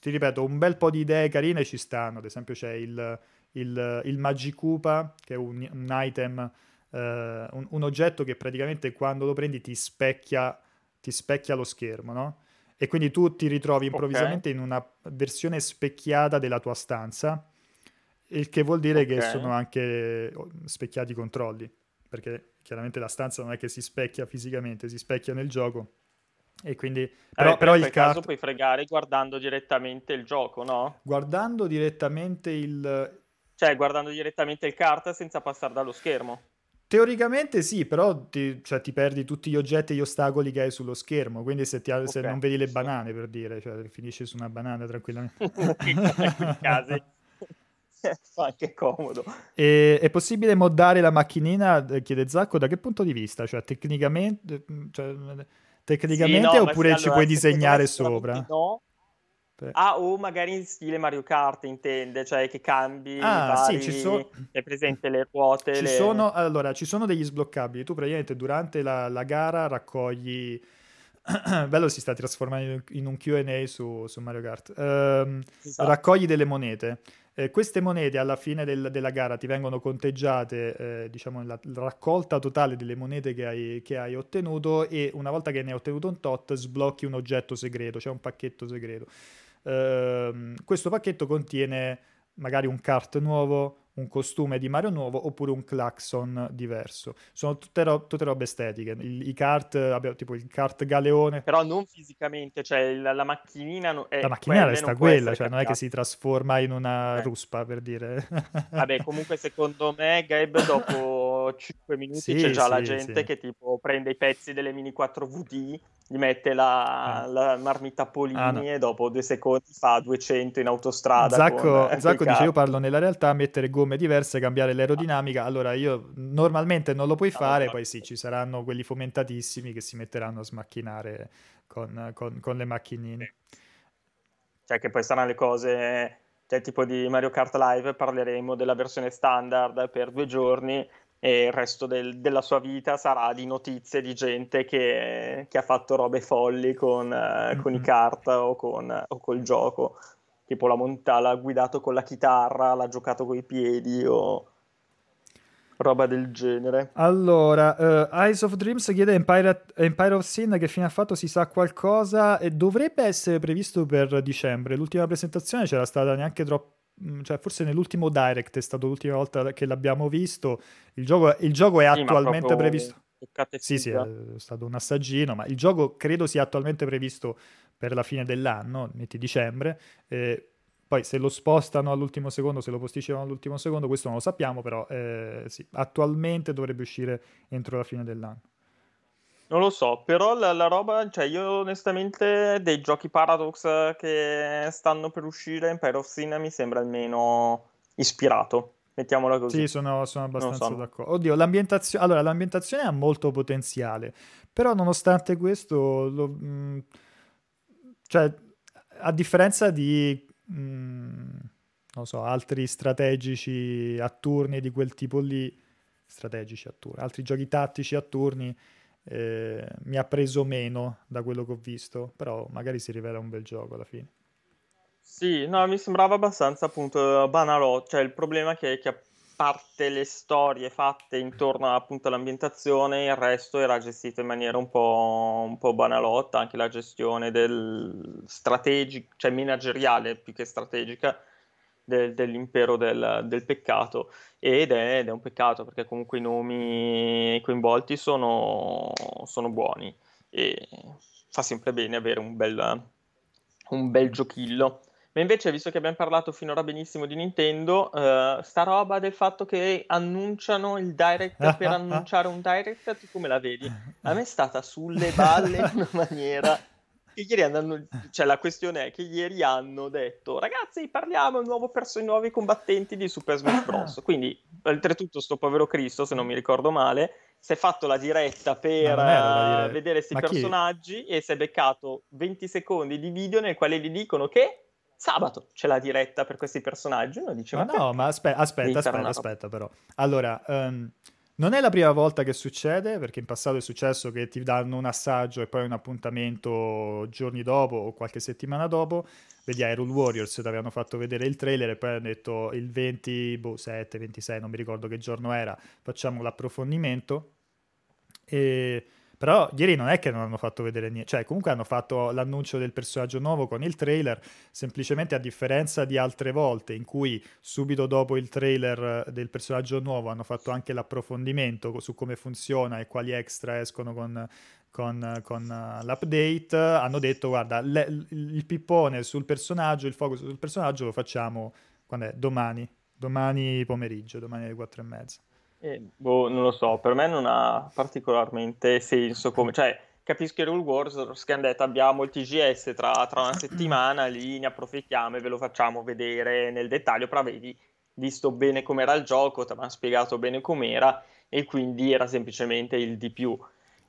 ti ripeto, un bel po' di idee carine ci stanno. Ad esempio c'è il, il, il Magicupa, che è un, un item, eh, un, un oggetto che praticamente quando lo prendi ti specchia, ti specchia lo schermo, no? E quindi tu ti ritrovi improvvisamente okay. in una versione specchiata della tua stanza, il che vuol dire okay. che sono anche specchiati i controlli, perché chiaramente la stanza non è che si specchia fisicamente, si specchia nel gioco, e quindi però, eh, però per il caso kart... puoi fregare guardando direttamente il gioco, no? Guardando direttamente il cioè guardando direttamente il kart senza passare dallo schermo. Teoricamente sì, però ti, cioè, ti perdi tutti gli oggetti e gli ostacoli che hai sullo schermo, quindi se, ti, okay, se non vedi le banane, per dire, cioè finisci su una banana tranquillamente. In quei casi fa anche comodo. E, è possibile moddare la macchinina, chiede Zacco, da che punto di vista? Cioè tecnicamente, cioè, tecnicamente sì, no, oppure sì, ci allora, puoi disegnare sopra? No. Beh. Ah, o magari in stile Mario Kart, intende, cioè che cambi ah, vari, sì, ci sono, è presente le ruote, ci le... sono, allora ci sono degli sbloccabili, tu praticamente durante la, la gara raccogli bello, si sta trasformando in un Q and A su, su Mario Kart. Um, esatto. Raccogli delle monete. Eh, queste monete alla fine del, della gara ti vengono conteggiate, eh, diciamo la, la raccolta totale delle monete che hai, che hai ottenuto, e una volta che ne hai ottenuto un tot sblocchi un oggetto segreto, cioè un pacchetto segreto. Eh, questo pacchetto contiene magari un kart nuovo, un costume di Mario nuovo oppure un clacson diverso. Sono tutte, ro- tutte robe estetiche. Il, I kart, abbiamo, tipo il kart galeone. Però non fisicamente, cioè la, la macchinina... No, eh, la macchinina resta quella, cioè cambiata. Non è che si trasforma in una eh. ruspa, per dire. Vabbè, comunque secondo me, Gabe, dopo dopo cinque minuti sì, c'è già sì, la gente sì. che tipo prende i pezzi delle mini quattro vu D, gli mette la, ah. la marmita Polini ah, no. e dopo due secondi fa duecento in autostrada. Zacco, con Zacco dice: io parlo nella realtà, mettere gomme diverse, cambiare l'aerodinamica. Allora io normalmente non lo puoi no, fare, no, poi sì, ci saranno quelli fomentatissimi che si metteranno a smacchinare con, con, con le macchinine. Cioè che poi saranno le cose, cioè tipo di Mario Kart Live parleremo della versione standard per due giorni e il resto del, della sua vita sarà di notizie di gente che, che ha fatto robe folli con, mm-hmm. con i kart o, con, o col gioco, tipo la monta- l'ha guidato con la chitarra, l'ha giocato coi piedi o roba del genere. Allora, uh, Eyes of Dreams chiede Empire, Empire of Sin che fine ha fatto, si sa qualcosa? E dovrebbe essere previsto per dicembre, l'ultima presentazione c'era stata neanche troppo, cioè forse nell'ultimo Direct è stata l'ultima volta che l'abbiamo visto. Il gioco, il gioco è sì, attualmente previsto sì sì è stato un assaggino, ma il gioco credo sia attualmente previsto per la fine dell'anno, metti dicembre, eh, poi se lo spostano all'ultimo secondo, se lo posticipano all'ultimo secondo, questo non lo sappiamo, però eh, sì, attualmente dovrebbe uscire entro la fine dell'anno. Non lo so, però la, la roba, cioè io onestamente dei giochi Paradox che stanno per uscire, Empire of Sin mi sembra almeno ispirato, mettiamola così. Sì, sono, sono abbastanza d'accordo. Oddio, l'ambientazione, allora l'ambientazione ha molto potenziale, però nonostante questo, lo, mh, cioè a differenza di, mh, non so, altri strategici a turni di quel tipo lì, strategici a turni, altri giochi tattici a turni, Eh, mi ha preso meno da quello che ho visto, però magari si rivela un bel gioco alla fine. Sì, no, mi sembrava abbastanza appunto banalò, cioè il problema è che a parte le storie fatte intorno appunto all'ambientazione, il resto era gestito in maniera un po', un po' banalotta, anche la gestione del strategico, cioè manageriale più che strategica, Del, dell'impero del, del peccato, ed è, ed è un peccato perché comunque i nomi coinvolti sono, sono buoni e fa sempre bene avere un bel, un bel giochillo. Ma invece, visto che abbiamo parlato finora benissimo di Nintendo, eh, sta roba del fatto che annunciano il Direct per annunciare un Direct, tu come la vedi? A me è stata sulle balle in una maniera... Che ieri hanno, cioè la questione è che ieri hanno detto: ragazzi, parliamo di nuovo perso i nuovi combattenti di Super Smash Bros. Quindi, oltretutto, sto povero Cristo, se non mi ricordo male, si è fatto la diretta per la dire... vedere questi personaggi chi? E si è beccato venti secondi di video nel quale gli dicono che sabato c'è la diretta per questi personaggi. Uno dice: ma, ma no, ma aspe- aspetta, aspetta, aspetta, però. Allora... Um... Non è la prima volta che succede, perché in passato è successo che ti danno un assaggio e poi un appuntamento giorni dopo o qualche settimana dopo. Vedi Hyrule Warriors, ti avevano fatto vedere il trailer e poi hanno detto il venti, boh, sette, ventisei, non mi ricordo che giorno era, facciamo l'approfondimento. E... Però ieri non è che non hanno fatto vedere niente, cioè comunque hanno fatto l'annuncio del personaggio nuovo con il trailer, semplicemente a differenza di altre volte in cui subito dopo il trailer del personaggio nuovo hanno fatto anche l'approfondimento su come funziona e quali extra escono con, con, con l'update, hanno detto guarda le, il pippone sul personaggio, il focus sul personaggio lo facciamo quando è? domani, domani pomeriggio, domani alle quattro e mezza. Eh, boh, non lo so, per me non ha particolarmente senso come, cioè capisco i Rule Wars che hanno detto abbiamo il T G S tra, tra una settimana, lì ne approfittiamo e ve lo facciamo vedere nel dettaglio, però vedi, visto bene com'era il gioco, ti hanno spiegato bene com'era e quindi era semplicemente il di più.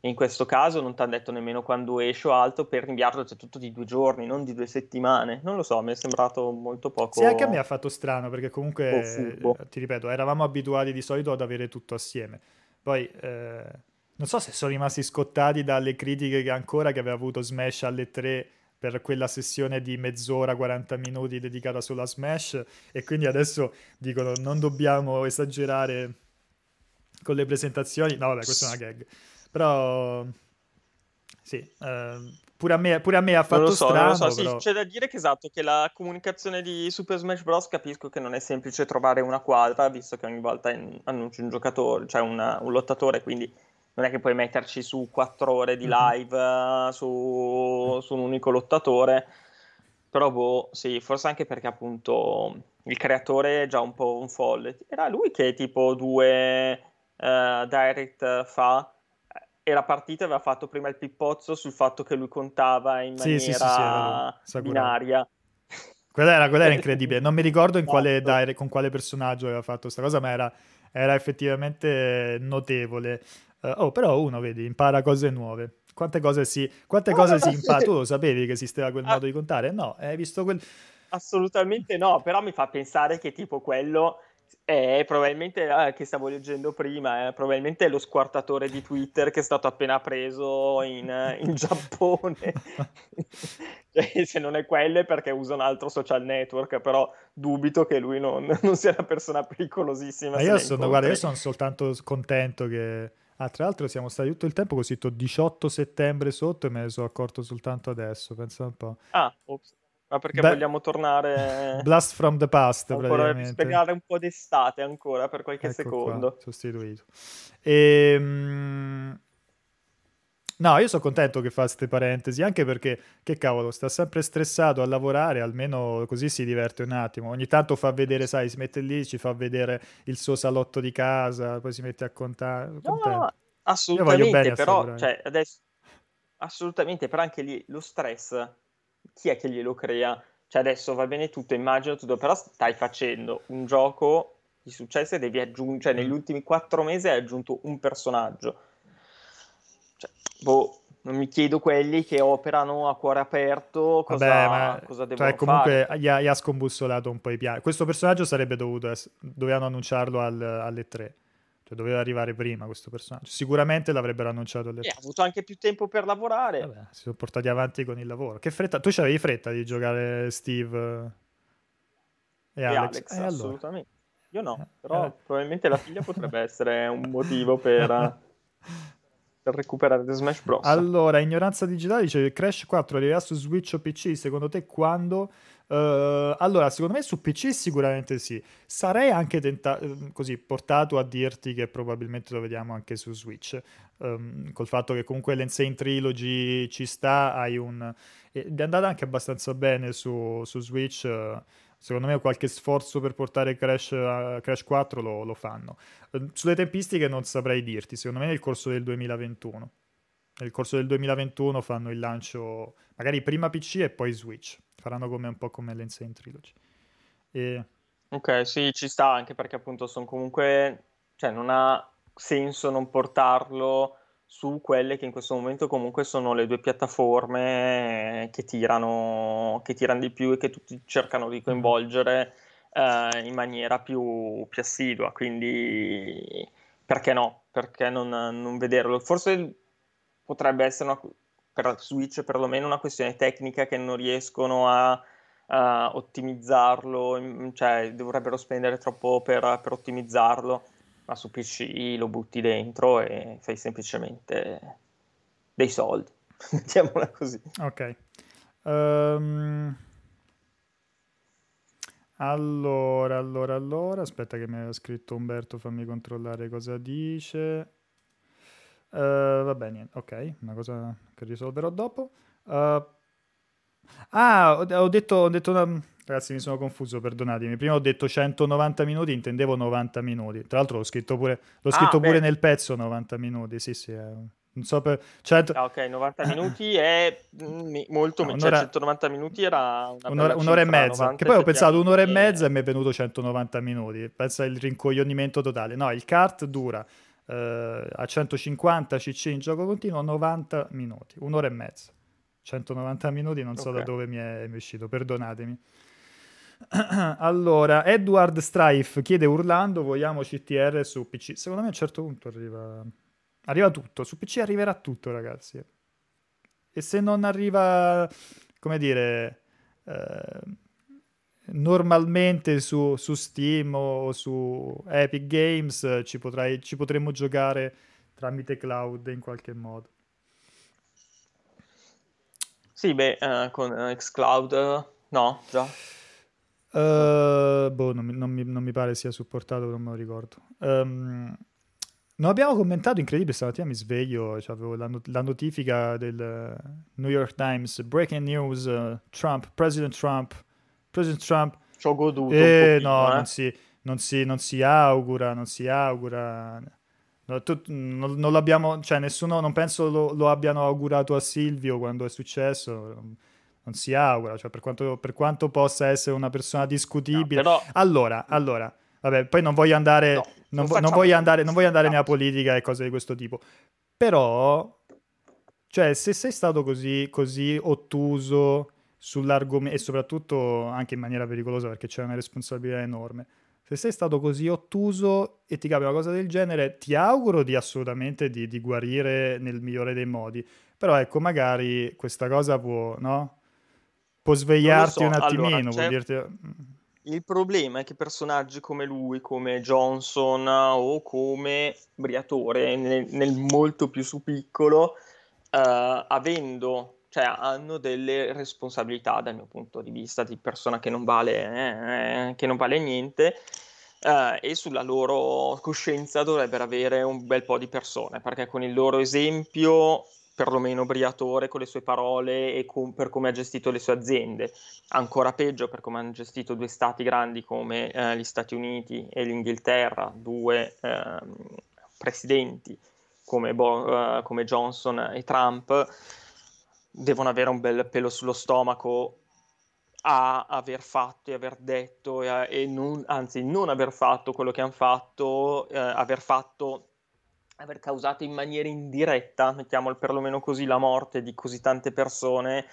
In questo caso non ti hanno detto nemmeno quando esce o altro, per rinviarlo c'è tutto di due giorni, non di due settimane. Non lo so, mi è sembrato molto poco... Sì, anche a me ha fatto strano, perché comunque, ti ripeto, eravamo abituati di solito ad avere tutto assieme. Poi, eh, non so se sono rimasti scottati dalle critiche che ancora che aveva avuto Smash alle tre per quella sessione di mezz'ora, quaranta minuti dedicata solo a Smash, e quindi adesso dicono non dobbiamo esagerare con le presentazioni. No, vabbè, questa è una gag. Però sì, eh, pure, a me, pure a me ha fatto non lo so, strano. Non lo so, sì, però... C'è da dire che esatto, che la comunicazione di Super Smash Bros. Capisco che non è semplice trovare una quadra, visto che ogni volta in, annunci un giocatore, cioè una, un lottatore, quindi non è che puoi metterci su quattro ore di live mm-hmm. su, su un unico lottatore. Però boh, sì, forse anche perché appunto il creatore è già un po' un folle. Era lui che tipo due... uh, Direct fa, era partito e aveva fatto prima il pippozzo sul fatto che lui contava in maniera sì, sì, sì, sì, binaria. Quella era, quella era incredibile, non mi ricordo in quale direct, con quale personaggio aveva fatto questa cosa, ma era, era effettivamente notevole. Uh, oh, però uno, vedi, impara cose nuove. Quante cose si, quante cose ah, si impara? Sì. Tu lo sapevi che esisteva quel ah, modo di contare? No, hai visto quel... Assolutamente no, però mi fa pensare che tipo quello... Eh, probabilmente eh, che stavo leggendo prima eh, probabilmente è lo squartatore di Twitter che è stato appena preso in, in Giappone. Cioè, se non è quello è perché usa un altro social network, però dubito che lui non, non sia una persona pericolosissima. Ma io sono, guarda, io sono soltanto contento che ah, tra l'altro siamo stati tutto il tempo così, diciotto settembre sotto, e me ne sono accorto soltanto adesso, pensa un po'. Ah, ops. Ma perché Beh, vogliamo tornare... Blast from the past, praticamente. Spiegare un po' d'estate ancora, per qualche ecco secondo. Qua, sostituito. Ehm... No, io sono contento che fa queste parentesi, anche perché, che cavolo, sta sempre stressato a lavorare, almeno così si diverte un attimo. Ogni tanto fa vedere, sai, si mette lì, ci fa vedere il suo salotto di casa, poi si mette a contare. No, no, assolutamente, però, cioè, adesso... Assolutamente, però anche lì lo stress... chi è che glielo crea? Cioè adesso va bene tutto, immagino tutto, però stai facendo un gioco di successo e devi aggiungere, cioè negli ultimi quattro mesi hai aggiunto un personaggio. Cioè, boh, non mi chiedo quelli che operano a cuore aperto cosa, vabbè, ma, cosa devono cioè, comunque fare. Gli ha, gli ha scombussolato un po' i piani. Questo personaggio sarebbe dovuto, dovevano annunciarlo al, alle tre. Cioè, doveva arrivare prima questo personaggio. Sicuramente l'avrebbero annunciato. Le... Eh, ha avuto anche più tempo per lavorare. Vabbè, si sono portati avanti con il lavoro. Che fretta. Tu c'avevi fretta di giocare Steve e, e Alex? Alex eh, assolutamente. Allora. Io no, però eh. probabilmente la figlia potrebbe essere un motivo per... per recuperare The Smash Bros. Allora, Ignoranza Digitale dice Crash quattro arriverà su Switch o P C, secondo te quando? Uh, allora, secondo me su P C sicuramente sì, sarei anche tenta- così portato a dirti che probabilmente lo vediamo anche su Switch, um, col fatto che comunque l'Insane Trilogy ci sta, hai un... è andata anche abbastanza bene su, su Switch, uh, secondo me qualche sforzo per portare Crash, uh, Crash quattro lo, lo fanno. Uh, sulle tempistiche non saprei dirti, secondo me nel corso del duemilaventuno. Nel corso del duemilaventuno fanno il lancio magari prima P C e poi Switch. Faranno come un po' come l'Insane Trilogy. E... Ok, sì, ci sta, anche perché appunto sono comunque... Cioè non ha senso non portarlo su quelle che in questo momento comunque sono le due piattaforme che tirano, che tirano di più e che tutti cercano di coinvolgere eh, in maniera più, più assidua, quindi perché no? Perché non, non vederlo? Forse potrebbe essere una, per Switch perlomeno una questione tecnica che non riescono a, a ottimizzarlo, cioè dovrebbero spendere troppo per, per ottimizzarlo. Ma su P C lo butti dentro e fai semplicemente dei soldi. Mettiamola così. Ok. Um, allora, allora, allora. Aspetta che mi aveva scritto Umberto, fammi controllare cosa dice. Uh, vabbè, niente. Ok, una cosa che risolverò dopo. Uh, ah, ho detto... Ho detto una... Ragazzi, mi sono confuso, perdonatemi. Prima ho detto centonovanta minuti, intendevo novanta minuti. Tra l'altro l'ho scritto pure, l'ho scritto ah, pure nel pezzo novanta minuti, sì, sì. È... Non so per... cento... Ah, ok, novanta minuti è molto... No, un'ora... cioè, centonovanta minuti era... Una un'ora, un'ora e mezza. Che poi ho pensato un'ora e mezza e mi è venuto centonovanta minuti. Pensa il rincoglionimento totale. No, il kart dura eh, a centocinquanta cc in gioco continuo, novanta minuti. Un'ora e mezza. centonovanta minuti, non so okay. Da dove mi è, mi è uscito, perdonatemi. Allora, Edward Strife chiede urlando: vogliamo C T R su P C? Secondo me a un certo punto arriva arriva tutto, su P C arriverà tutto, ragazzi, e se non arriva, come dire, eh, normalmente su, su Steam o su Epic Games ci, potrai, ci potremmo giocare tramite cloud in qualche modo. Sì, beh, eh, con xCloud eh, no, già Uh, boh, non mi, non, mi, non mi pare sia supportato, non me lo ricordo. Um, non abbiamo commentato, incredibile, stamattina mi sveglio, cioè avevo la, not- la notifica del New York Times, breaking news, uh, Trump, President Trump, President Trump. Ci ho goduto. Eh, un pochino, no, eh. non, si, non, si, non si augura, non si augura No, tu, non, non l'abbiamo, cioè nessuno, non penso lo, lo abbiano augurato a Silvio quando è successo, non si augura, cioè per quanto, per quanto possa essere una persona discutibile. No, però... Allora, allora, vabbè, poi non voglio andare, no, non, non, non voglio andare, non voglio andare nella politica e cose di questo tipo. Però, cioè, se sei stato così, così ottuso sull'argomento e soprattutto anche in maniera pericolosa, perché c'è una responsabilità enorme. Se sei stato così ottuso e ti capita una cosa del genere, ti auguro di assolutamente di, di guarire nel migliore dei modi. Però ecco, magari questa cosa può, no? Può svegliarti non lo so. un attimino. Allora, può dirti... Il problema è che personaggi come lui, come Johnson o come Briatore, nel, nel molto più su piccolo, eh, avendo, cioè hanno delle responsabilità dal mio punto di vista di persona che non vale, eh, che non vale niente, eh, e sulla loro coscienza dovrebbero avere un bel po' di persone, perché con il loro esempio, perlomeno Briatore con le sue parole e con, per come ha gestito le sue aziende, ancora peggio per come hanno gestito due stati grandi come eh, gli Stati Uniti e l'Inghilterra, due eh, presidenti come, Bo- eh, come Johnson e Trump, devono avere un bel pelo sullo stomaco a aver fatto e aver detto e, a, e non, anzi non aver fatto quello che hanno fatto, eh, aver fatto, aver causato in maniera indiretta, mettiamolo perlomeno così, la morte di così tante persone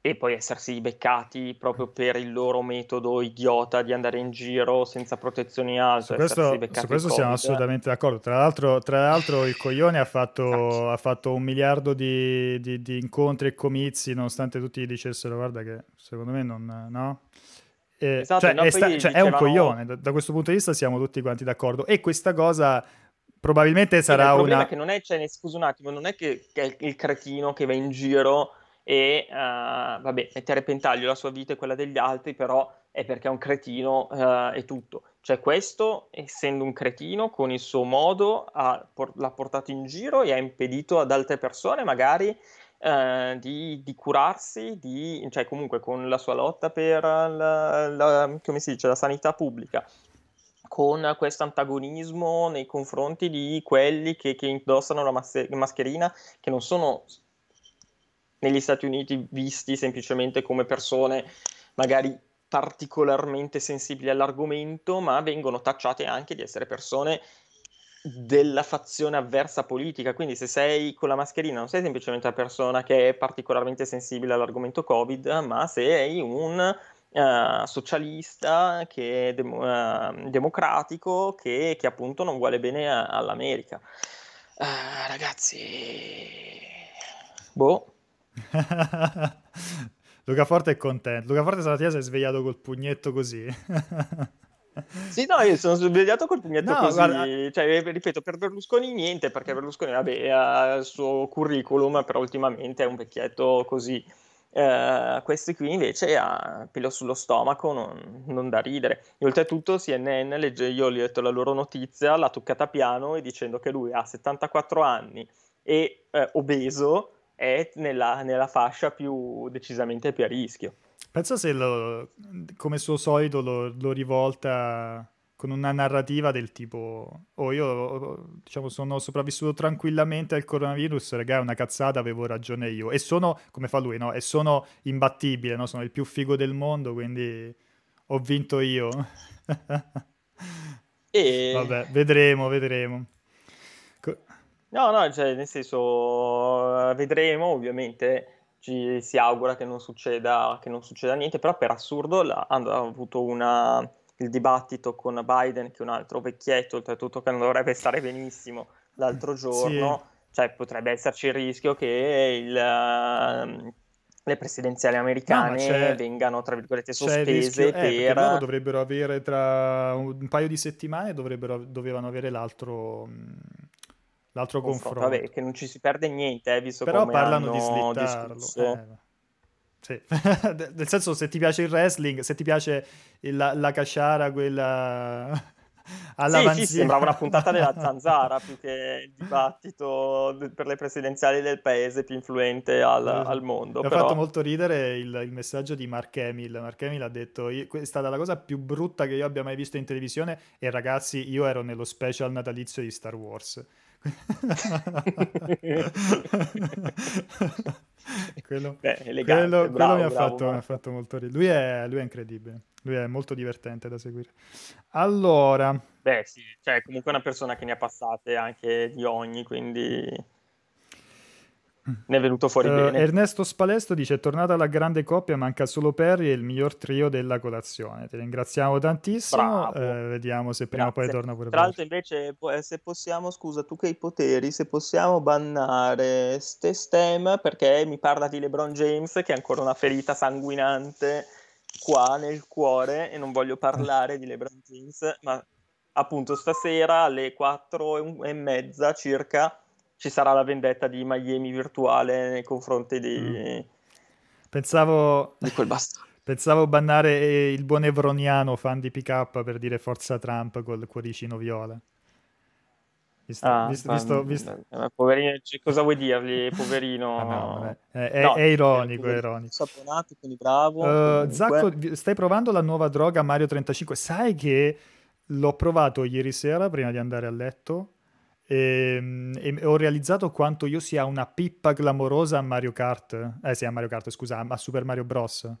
e poi essersi beccati proprio per il loro metodo idiota di andare in giro senza protezioni alte. Su questo, su questo siamo assolutamente d'accordo. Tra l'altro, tra l'altro il coglione ha fatto, ha fatto un miliardo di, di, di incontri e comizi, nonostante tutti gli dicessero guarda che secondo me non... no. Eh, esatto, cioè, no, è, sta, cioè, dicevano... è un coglione, da, da questo punto di vista siamo tutti quanti d'accordo. E questa cosa... probabilmente sarà una... Il problema una... che non è, cioè, scusa un attimo, non è che, che è il cretino che va in giro e, uh, vabbè, mette a repentaglio la sua vita e quella degli altri, però è perché è un cretino uh, e tutto. Cioè questo, essendo un cretino, con il suo modo ha por- l'ha portato in giro e ha impedito ad altre persone magari uh, di, di curarsi, di, cioè comunque con la sua lotta per la, la, come si dice, la sanità pubblica, con questo antagonismo nei confronti di quelli che, che indossano la mas- mascherina, che non sono negli Stati Uniti visti semplicemente come persone magari particolarmente sensibili all'argomento, ma vengono tacciate anche di essere persone della fazione avversa politica. Quindi se sei con la mascherina non sei semplicemente una persona che è particolarmente sensibile all'argomento Covid, ma sei un... Uh, socialista, che è dem- uh, democratico, che, che appunto non vuole bene a- all'America. Uh, ragazzi, boh. Luca Forte è contento. Luca Forte stamattina si è svegliato col pugnetto così. Sì, no, io sono svegliato col pugnetto no, così, guarda... cioè, ripeto, per Berlusconi niente, perché Berlusconi, vabbè, ha il suo curriculum, però ultimamente è un vecchietto così. Uh, questi qui invece ha pelo sullo stomaco, non, non da ridere. E oltretutto C N N, legge, io ho letto la loro notizia, l'ha toccata piano e dicendo che lui ha settantaquattro anni e eh, obeso, è nella, nella fascia più decisamente più a rischio. Pensa se lo, come suo solito lo, lo rivolta con una narrativa del tipo oh io diciamo sono sopravvissuto tranquillamente al coronavirus, raga è una cazzata, avevo ragione io e sono, come fa lui, no? E sono imbattibile, no? Sono il più figo del mondo, quindi ho vinto io. E... vabbè, vedremo, vedremo. Co- no, no, cioè nel senso vedremo, ovviamente ci si augura che non succeda, che non succeda niente, però per assurdo la, hanno avuto una il dibattito con Biden, che è un altro vecchietto, oltretutto che non dovrebbe stare benissimo l'altro giorno, sì. Cioè potrebbe esserci il rischio che il, uh, le presidenziali americane no, vengano, tra virgolette, sospese. Eh, per loro dovrebbero avere tra un paio di settimane, dovrebbero, dovevano avere l'altro... l'altro confronto. confronto. Vabbè, che non ci si perde niente, eh, visto però come parlano di slittarlo. Sì. Nel senso, se ti piace il wrestling, se ti piace il, la, la casciara, quella alla sì, sì, sembrava una puntata della Zanzara più che il dibattito per le presidenziali del paese più influente al, al mondo. Mi ha però... fatto molto ridere il, il messaggio di Mark Hamill. Mark Hamill ha detto: è stata la cosa più brutta che io abbia mai visto in televisione. E ragazzi, io ero nello special natalizio di Star Wars. quello, beh, elegante, quello, bravo, quello mi, ha bravo, fatto, mi ha fatto molto ridere. Lui è, lui è incredibile, lui è molto divertente da seguire. Allora, beh, sì, cioè comunque è una persona che ne ha passate anche di ogni, quindi ne è venuto fuori uh, bene. Ernesto Spalesto dice: tornata alla grande coppia, manca solo Perry e il miglior trio della colazione. Ti ringraziamo tantissimo. Eh, vediamo se prima o poi torna pure. Tra l'altro, invece, se possiamo, scusa, tu che hai poteri, se possiamo bannare ste stem, perché mi parla di LeBron James che ha ancora una ferita sanguinante qua nel cuore, e non voglio parlare di LeBron James, ma appunto stasera alle quattro e mezza circa ci sarà la vendetta di Miami virtuale nei confronti di mm. pensavo di quel bastardo. Pensavo bannare il buon evroniano fan di P K per dire forza Trump col cuoricino viola. Visto, ah, visto, visto, visto. Poverino, cosa vuoi dirgli, poverino? Ah, no, è, è, no, è ironico, è ironico. Saponato, quindi bravo. Uh, Zacco, stai provando la nuova droga Mario trentacinque? Sai che l'ho provato ieri sera prima di andare a letto. E, e ho realizzato quanto io sia una pippa clamorosa a Mario Kart, eh sì a Mario Kart scusa, a Super Mario Bros.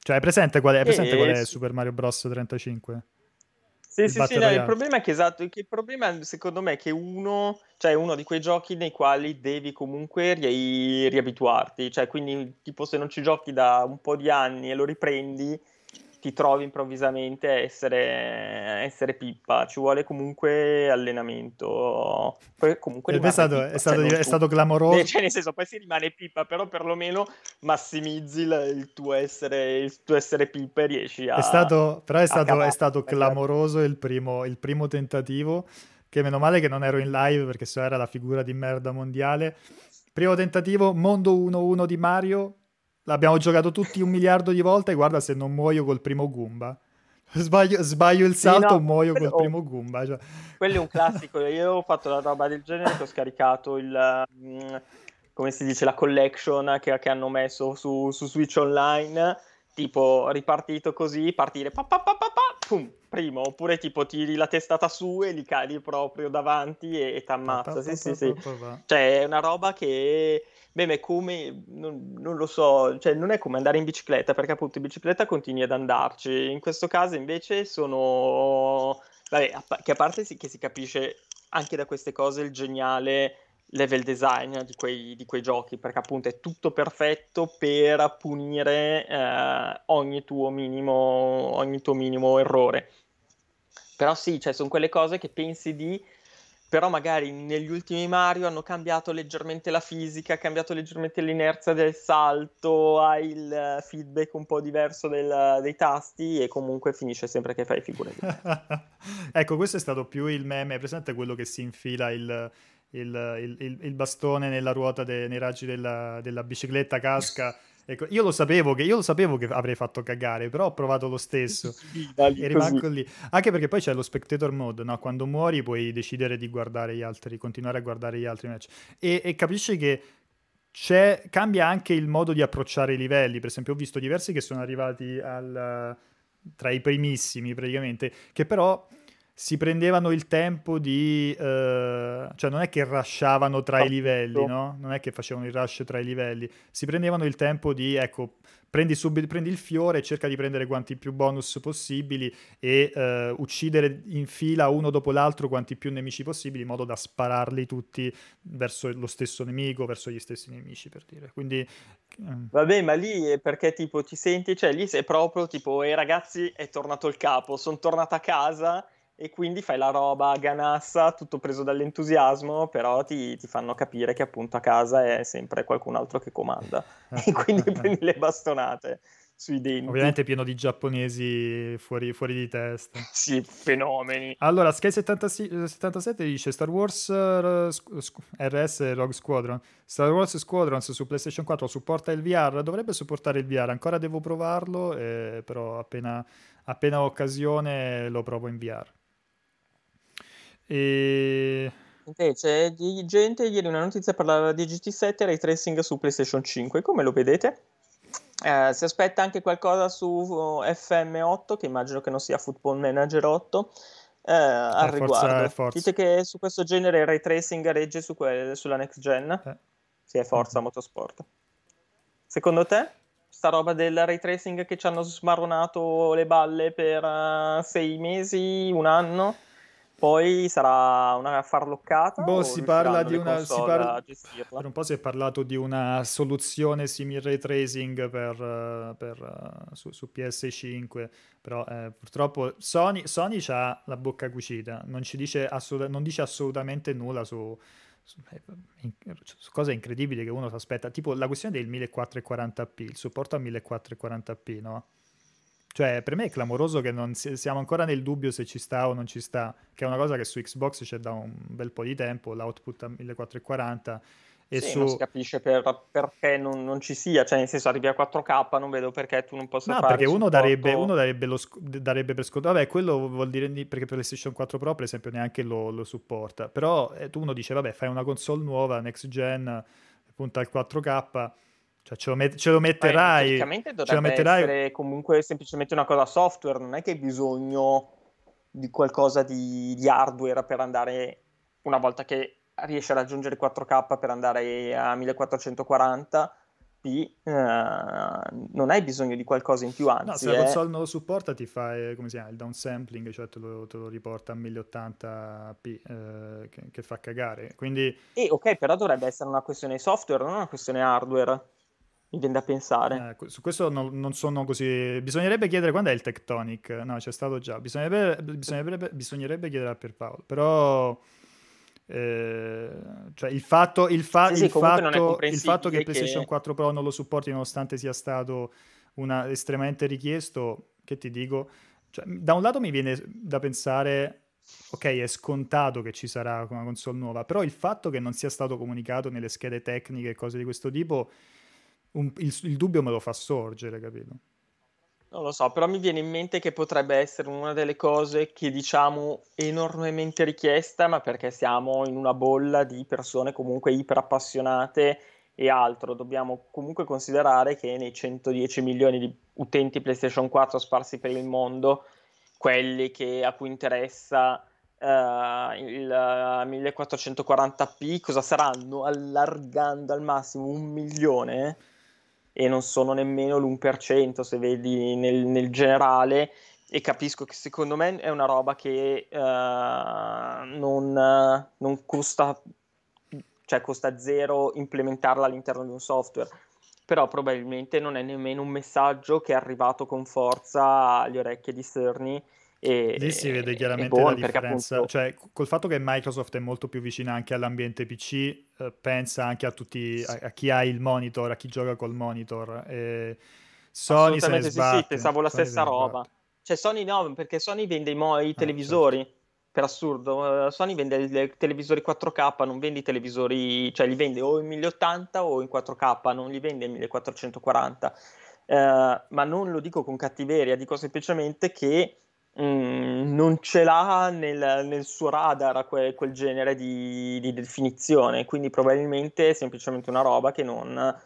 Cioè è presente qual è, è, presente eh, qual è sì. Super Mario Bros trentacinque? Sì, il sì, sì no, il problema è che esatto, che il problema secondo me è che uno, cioè è uno di quei giochi nei quali devi comunque ri- riabituarti, cioè quindi tipo se non ci giochi da un po' di anni e lo riprendi ti trovi improvvisamente a essere, essere pippa, ci vuole comunque allenamento. Poi comunque è stato, pippa, è stato, cioè è stato clamoroso. Cioè nel senso, poi si rimane pippa, però perlomeno massimizzi il, il tuo essere il tuo essere pippa e riesci a... È stato, però è stato, è stato clamoroso il primo, il primo tentativo, che meno male che non ero in live perché se era la figura di merda mondiale. Primo tentativo, mondo uno uno di Mario. L'abbiamo giocato tutti un miliardo di volte e guarda se non muoio col primo Goomba. Sbaglio, sbaglio il salto, sì, no, muoio quello, col primo Goomba. Cioè. Quello è un classico. Io ho fatto la roba del genere, che ho scaricato il, come si dice, la collection che, che hanno messo su, su Switch Online. Tipo ripartito così, partire pa, pa, pa, pa, pa, pum, primo, oppure tipo tiri la testata su e li cadi proprio davanti e, e t'ammazza. Sì, sì, sì. Cioè è una roba che... Beh, ma è come, non, non lo so, cioè non è come andare in bicicletta, perché appunto in bicicletta continui ad andarci, in questo caso invece sono, vabbè, a, che a parte si, che si capisce anche da queste cose il geniale level design di quei, di quei giochi, perché appunto è tutto perfetto per punire eh, ogni tuo minimo, ogni tuo minimo errore. Però sì, cioè sono quelle cose che pensi di... Però magari negli ultimi Mario hanno cambiato leggermente la fisica, cambiato leggermente l'inerzia del salto, hai il feedback un po' diverso del, dei tasti e comunque finisce sempre che fai figure. Ecco, questo è stato più il meme, è presente quello che si infila il, il, il, il, il bastone nella ruota, de, nei raggi della, della bicicletta, casca. Ecco, io lo sapevo che io lo sapevo che avrei fatto cagare, però ho provato lo stesso. Sì, dai, e rimango lì. Anche perché poi c'è lo spectator mode, no? Quando muori puoi decidere di guardare gli altri, continuare a guardare gli altri match. E, e capisci che c'è, cambia anche il modo di approcciare i livelli. Per esempio, ho visto diversi che sono arrivati al, tra i primissimi, praticamente, che però si prendevano il tempo di... Eh, cioè non è che rush'avano tra i livelli, no? Non è che facevano il rush tra i livelli. Si prendevano il tempo di, ecco, prendi, sub- prendi il fiore, cerca di prendere quanti più bonus possibili e eh, uccidere in fila uno dopo l'altro quanti più nemici possibili, in modo da spararli tutti verso lo stesso nemico, verso gli stessi nemici, per dire. Quindi... Vabbè, ma lì è perché tipo ti senti... Cioè lì sei proprio tipo, e ragazzi, è tornato il capo, sono tornata a casa... E quindi fai la roba ganassa, tutto preso dall'entusiasmo, però ti, ti fanno capire che appunto a casa è sempre qualcun altro che comanda. E quindi prendi le bastonate sui denti. Ovviamente pieno di giapponesi fuori, fuori di testa. Sì, fenomeni. Allora, Sky settantasette dice Star Wars R S Rogue Squadron. Star Wars Squadrons su PlayStation quattro supporta il V R? Dovrebbe supportare il V R, ancora devo provarlo, eh, però appena, appena ho occasione lo provo in V R. E... Invece di gente ieri una notizia parlava di G T sette e ray tracing su PlayStation cinque, come lo vedete? Eh, si aspetta anche qualcosa su F M otto, che immagino che non sia Football Manager otto, eh, al eh, riguardo. Forza, dite che su questo genere il ray tracing regge su que- sulla next gen. Eh. Sì, è Forza mm-hmm. Motorsport. Secondo te, sta roba del ray tracing che ci hanno smarronato le balle per uh, sei mesi, un anno, poi sarà una farloccata? Boh, si parla di una si parla... per un po' si è parlato di una soluzione simile ray tracing per, per su, su P S cinque, però eh, purtroppo Sony Sony c'ha la bocca cucita, non ci dice assolut- non dice assolutamente nulla su, su, su cose incredibili che uno si aspetta, tipo la questione del millequattrocentoquaranta p, il supporto a millequattrocentoquaranta p, no? Cioè, per me è clamoroso che non si, siamo ancora nel dubbio se ci sta o non ci sta, che è una cosa che su Xbox c'è da un bel po' di tempo, l'output a millequattrocentoquaranta e sì, su... non si capisce per, perché non, non ci sia, cioè nel senso arrivi a quattro K, non vedo perché tu non possa no, fare... No, perché uno darebbe, uno darebbe, lo sc- darebbe per scontato, vabbè, quello vuol dire perché PlayStation quattro Pro per esempio neanche lo, lo supporta, però eh, tu uno dice, vabbè, fai una console nuova, next gen, punta al quattro K... Cioè ce lo, met- ce lo metterai. Praticamente dovrebbe ce lo metterai... essere comunque semplicemente una cosa software, non è che hai bisogno di qualcosa di, di hardware per andare, una volta che riesci a raggiungere quattro K per andare a millequattrocentoquaranta p, uh, non hai bisogno di qualcosa in più, anzi. No, se la console eh... non lo supporta ti fa come si chiama, il downsampling, cioè te lo, te lo riporta a mille ottanta p, eh, che, che fa cagare. Quindi... E ok, però dovrebbe essere una questione software, non una questione hardware. Mi viene da pensare. Eh, su questo non, non sono così... Bisognerebbe chiedere quando è il Tectonic. No, c'è stato già. Bisognerebbe, bisognerebbe, bisognerebbe chiedere a Pierpaolo. Però... Eh, cioè il fatto, il fa, sì, sì, il fatto, il fatto che PlayStation che... quattro Pro non lo supporti, nonostante sia stato una, estremamente richiesto, che ti dico? Cioè, da un lato mi viene da pensare... Ok, è scontato che ci sarà una console nuova, però il fatto che non sia stato comunicato nelle schede tecniche e cose di questo tipo... Un, il, il dubbio me lo fa sorgere, capito? Non lo so, però mi viene in mente che potrebbe essere una delle cose che diciamo enormemente richiesta, ma perché siamo in una bolla di persone comunque iper appassionate e altro. Dobbiamo comunque considerare che nei centodieci milioni di utenti PlayStation quattro sparsi per il mondo, quelli che, a cui interessa uh, il uh, millequattrocentoquaranta p, cosa saranno? Allargando al massimo un milione... e non sono nemmeno l'uno per cento se vedi nel, nel generale, e capisco che secondo me è una roba che uh, non, uh, non costa, cioè costa zero implementarla all'interno di un software, però probabilmente non è nemmeno un messaggio che è arrivato con forza alle orecchie di Cerny. E, lì si vede chiaramente buon, la differenza, appunto... cioè col fatto che Microsoft è molto più vicina anche all'ambiente P C, eh, pensa anche a tutti, a, a chi ha il monitor, a chi gioca col monitor. eh, Sony se ne sbatte. Sì, sì, pensavo la Sony stessa roba, cioè Sony no, perché Sony vende i, mo- i ah, televisori, certo. Per assurdo, Sony vende i televisori quattro K, non vende i televisori, cioè li vende o in mille ottanta o in quattro K, non li vende in millequattrocentoquaranta, eh, ma non lo dico con cattiveria, dico semplicemente che Mm, non ce l'ha nel, nel suo radar quel, quel genere di, di definizione, quindi probabilmente è semplicemente una roba che non,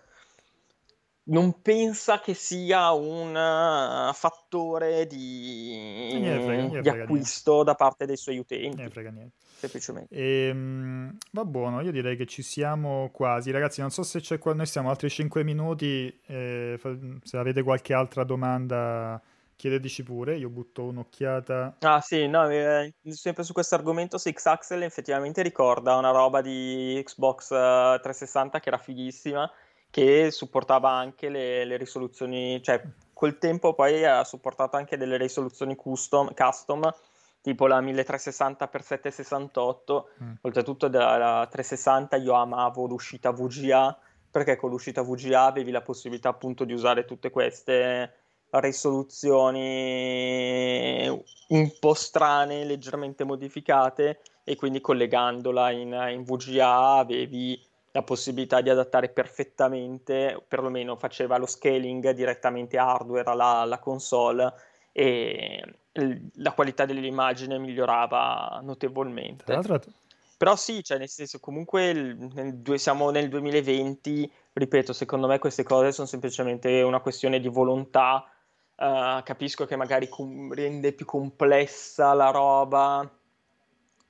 non pensa che sia un fattore di, niente, frega, di acquisto niente. Da parte dei suoi utenti. Niente, frega, niente. Semplicemente. Ehm, va buono, io direi che ci siamo quasi, ragazzi, non so se c'è qua, noi siamo altri cinque minuti, eh, se avete qualche altra domanda chiedeteci pure, io butto un'occhiata. Ah sì, no, eh, sempre su questo argomento Six Axel effettivamente ricorda una roba di Xbox eh, trecentosessanta che era fighissima, che supportava anche le, le risoluzioni, cioè col tempo poi ha supportato anche delle risoluzioni custom, custom tipo la milletrecentosessanta per settecentosessantotto, mm. Oltretutto dalla trecentosessanta io amavo l'uscita V G A, perché con l'uscita V G A avevi la possibilità appunto di usare tutte queste... risoluzioni un po' strane, leggermente modificate, e quindi collegandola in, in V G A avevi la possibilità di adattare perfettamente, perlomeno faceva lo scaling direttamente hardware alla, alla console, e la qualità dell'immagine migliorava notevolmente. Tra l'altro... Però sì, cioè nel senso comunque nel, siamo nel duemilaventi, ripeto, secondo me queste cose sono semplicemente una questione di volontà Uh, capisco che magari com- rende più complessa la roba,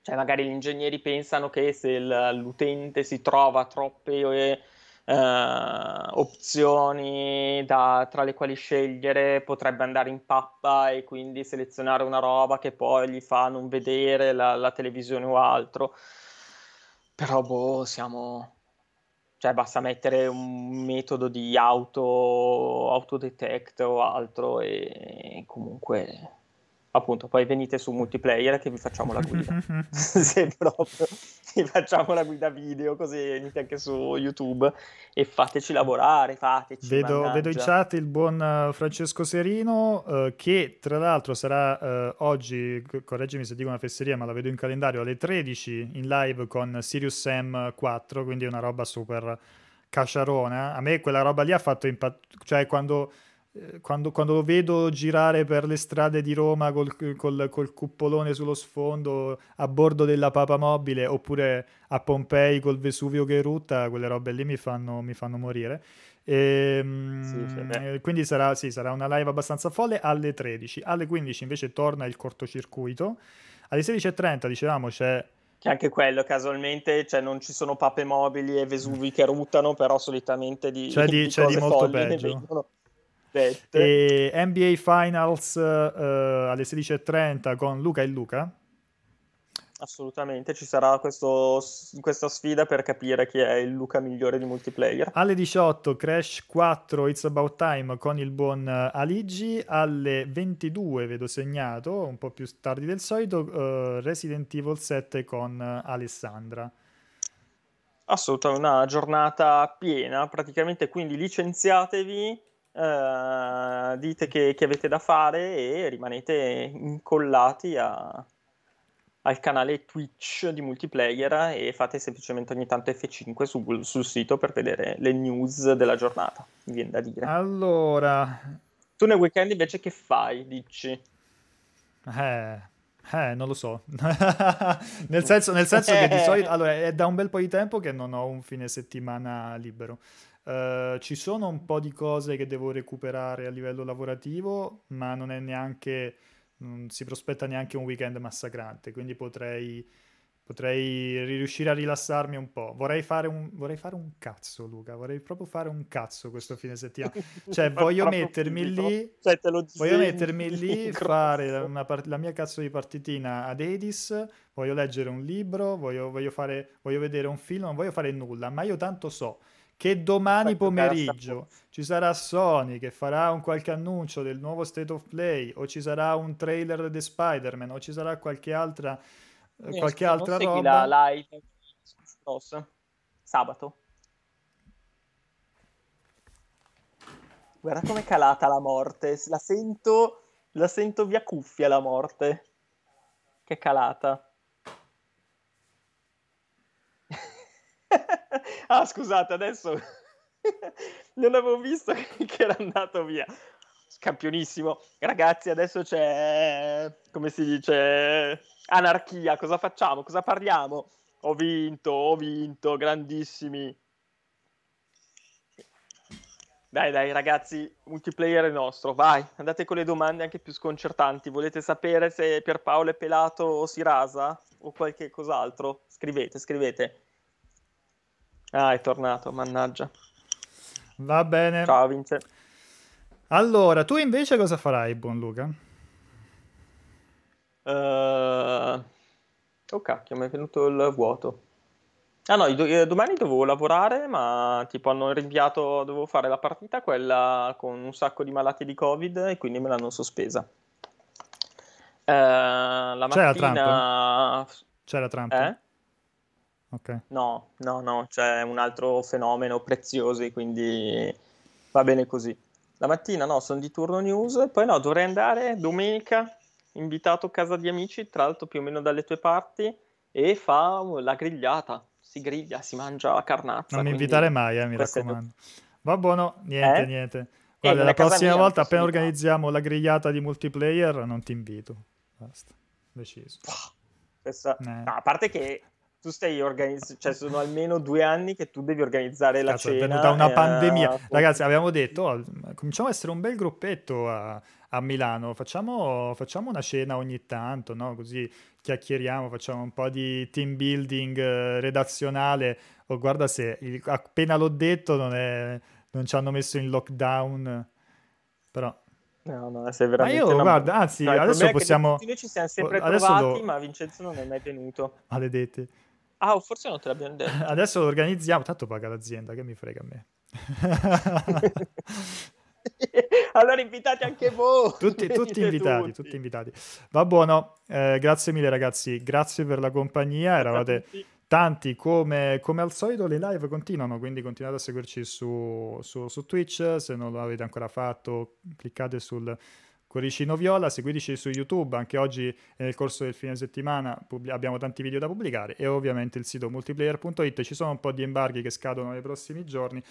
cioè magari gli ingegneri pensano che se il, l'utente si trova troppe uh, opzioni da, tra le quali scegliere, potrebbe andare in pappa e quindi selezionare una roba che poi gli fa non vedere la, la televisione o altro. Però boh, siamo... Cioè basta mettere un metodo di auto, autodetect o altro e comunque, appunto, poi venite su multiplayer che vi facciamo la guida. Se proprio vi facciamo la guida video, così venite anche su YouTube e fateci lavorare, fateci. Vedo, vedo in chat il buon Francesco Serino eh, che tra l'altro sarà eh, oggi, correggimi se dico una fesseria, ma la vedo in calendario, alle tredici in live con Sirius Sam quattro, quindi una roba super casciarona. A me quella roba lì ha fatto impatt- cioè quando... Quando, quando lo vedo girare per le strade di Roma col, col, col cuppolone sullo sfondo a bordo della papamobile, oppure a Pompei col Vesuvio che erutta, quelle robe lì mi fanno, mi fanno morire. E, sì, cioè, quindi sarà, sì, sarà una live abbastanza folle alle tredici. Alle quindici invece torna il cortocircuito. Alle sedici e trenta dicevamo c'è... Che anche quello, casualmente, cioè non ci sono pape mobili e Vesuvi che ruttano, però solitamente di, cioè di, di c'è cose di molto peggio. E N B A Finals uh, alle sedici e trenta con Luca e Luca. Assolutamente, ci sarà questo, questa sfida per capire chi è il Luca migliore di multiplayer. Alle diciotto Crash quattro It's About Time con il buon Aligi. Alle ventidue vedo segnato, un po' più tardi del solito, uh, Resident Evil sette con Alessandra. Assolutamente, una giornata piena praticamente, quindi licenziatevi. Uh, dite che, che avete da fare e rimanete incollati a, al canale Twitch di multiplayer e fate semplicemente ogni tanto F cinque sul, sul sito per vedere le news della giornata, mi viene da dire. Allora, tu nel weekend invece che fai, dici? Eh, eh non lo so. nel senso, nel senso che di solito, allora, è da un bel po' di tempo che non ho un fine settimana libero. Uh, ci sono un po' di cose che devo recuperare a livello lavorativo, ma non è neanche, non si prospetta neanche un weekend massacrante, quindi potrei, potrei riuscire a rilassarmi un po'. Vorrei fare un, vorrei fare un cazzo, Luca, vorrei proprio fare un cazzo questo fine settimana. Cioè voglio mettermi finito. lì, cioè, voglio mettermi lì, fare una part- la mia cazzo di partitina ad Edis, voglio leggere un libro, voglio, voglio, fare, voglio vedere un film, non voglio fare nulla, ma io tanto so che domani pomeriggio ci sarà Sony che farà un qualche annuncio del nuovo State of Play, o ci sarà un trailer di Spider-Man, o ci sarà qualche altra eh, qualche se altra non roba. La live sabato. Guarda com'è calata la morte, la sento la sento via cuffia la morte. Che calata. Ah, scusate, adesso non avevo visto che era andato via. Campionissimo. Ragazzi, adesso c'è, come si dice, anarchia. Cosa facciamo? Cosa parliamo? Ho vinto, ho vinto, grandissimi. Dai, dai, ragazzi, multiplayer è nostro. Vai, andate con le domande anche più sconcertanti. Volete sapere se Pierpaolo è pelato o si rasa? O qualche cos'altro? Scrivete, scrivete. Ah, è tornato, mannaggia. Va bene. Ciao, Vince. Allora, tu invece cosa farai, buon Luca? Uh... Oh, cacchio, mi è venuto il vuoto. Ah no, do- domani dovevo lavorare, ma tipo hanno rinviato, dovevo fare la partita, quella con un sacco di malati di Covid, e quindi me l'hanno sospesa. Uh, la mattina... C'era Trump? C'era Trump? Eh? Okay. No, no, no, c'è un altro fenomeno prezioso, quindi va bene così. La mattina no, sono di turno news, poi no, dovrei andare domenica, invitato a casa di amici, tra l'altro più o meno dalle tue parti, e fa la grigliata, si griglia, si mangia la carnazza. Non mi invitare mai, eh, mi raccomando. È... Va buono, niente, eh? niente. Guarda, eh, la prossima mia, volta appena organizziamo la grigliata di multiplayer non ti invito, basta, deciso. Questa... Eh. No, a parte che... Tu stai organizzando, cioè sono almeno due anni che tu devi organizzare la Cazzo, cena. È venuta una pandemia. Eh, Ragazzi, avevamo detto, cominciamo a essere un bel gruppetto a, a Milano, facciamo, facciamo una cena ogni tanto, no? Così chiacchieriamo, facciamo un po' di team building eh, redazionale. Oh, guarda se il, appena l'ho detto non, è, non ci hanno messo in lockdown, però... No, no, se veramente ma io, una... guarda, anzi, no, adesso possiamo... Noi ci siamo sempre trovati, lo... ma Vincenzo non è mai venuto. Maledetti. Ah, forse non te l'abbiamo detto. Adesso lo organizziamo, tanto paga l'azienda, che mi frega a me. Allora invitate anche voi. Tutti, tutti invitati, tutti. tutti invitati. Va buono, eh, grazie mille ragazzi, grazie per la compagnia, eravate... Tanti, come, come al solito le live continuano, quindi continuate a seguirci su, su, su Twitch, se non l'avete ancora fatto cliccate sul cuoricino viola, seguiteci su YouTube, anche oggi nel corso del fine settimana pubblic- abbiamo tanti video da pubblicare e ovviamente il sito multiplayer punto it, ci sono un po' di embarghi che scadono nei prossimi giorni,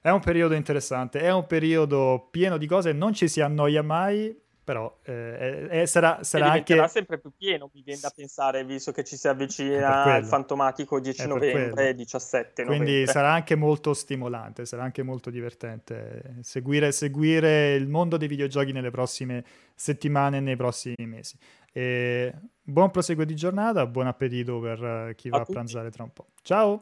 è un periodo interessante, è un periodo pieno di cose, non ci si annoia mai. Però eh, eh, sarà, sarà anche sempre più pieno, mi viene da pensare, visto che ci si avvicina il fantomatico dieci novembre, diciassette novembre. Quindi sarà anche molto stimolante, sarà anche molto divertente seguire, seguire il mondo dei videogiochi nelle prossime settimane e nei prossimi mesi. E buon proseguo di giornata, buon appetito per chi va a, a pranzare tra un po'. Ciao!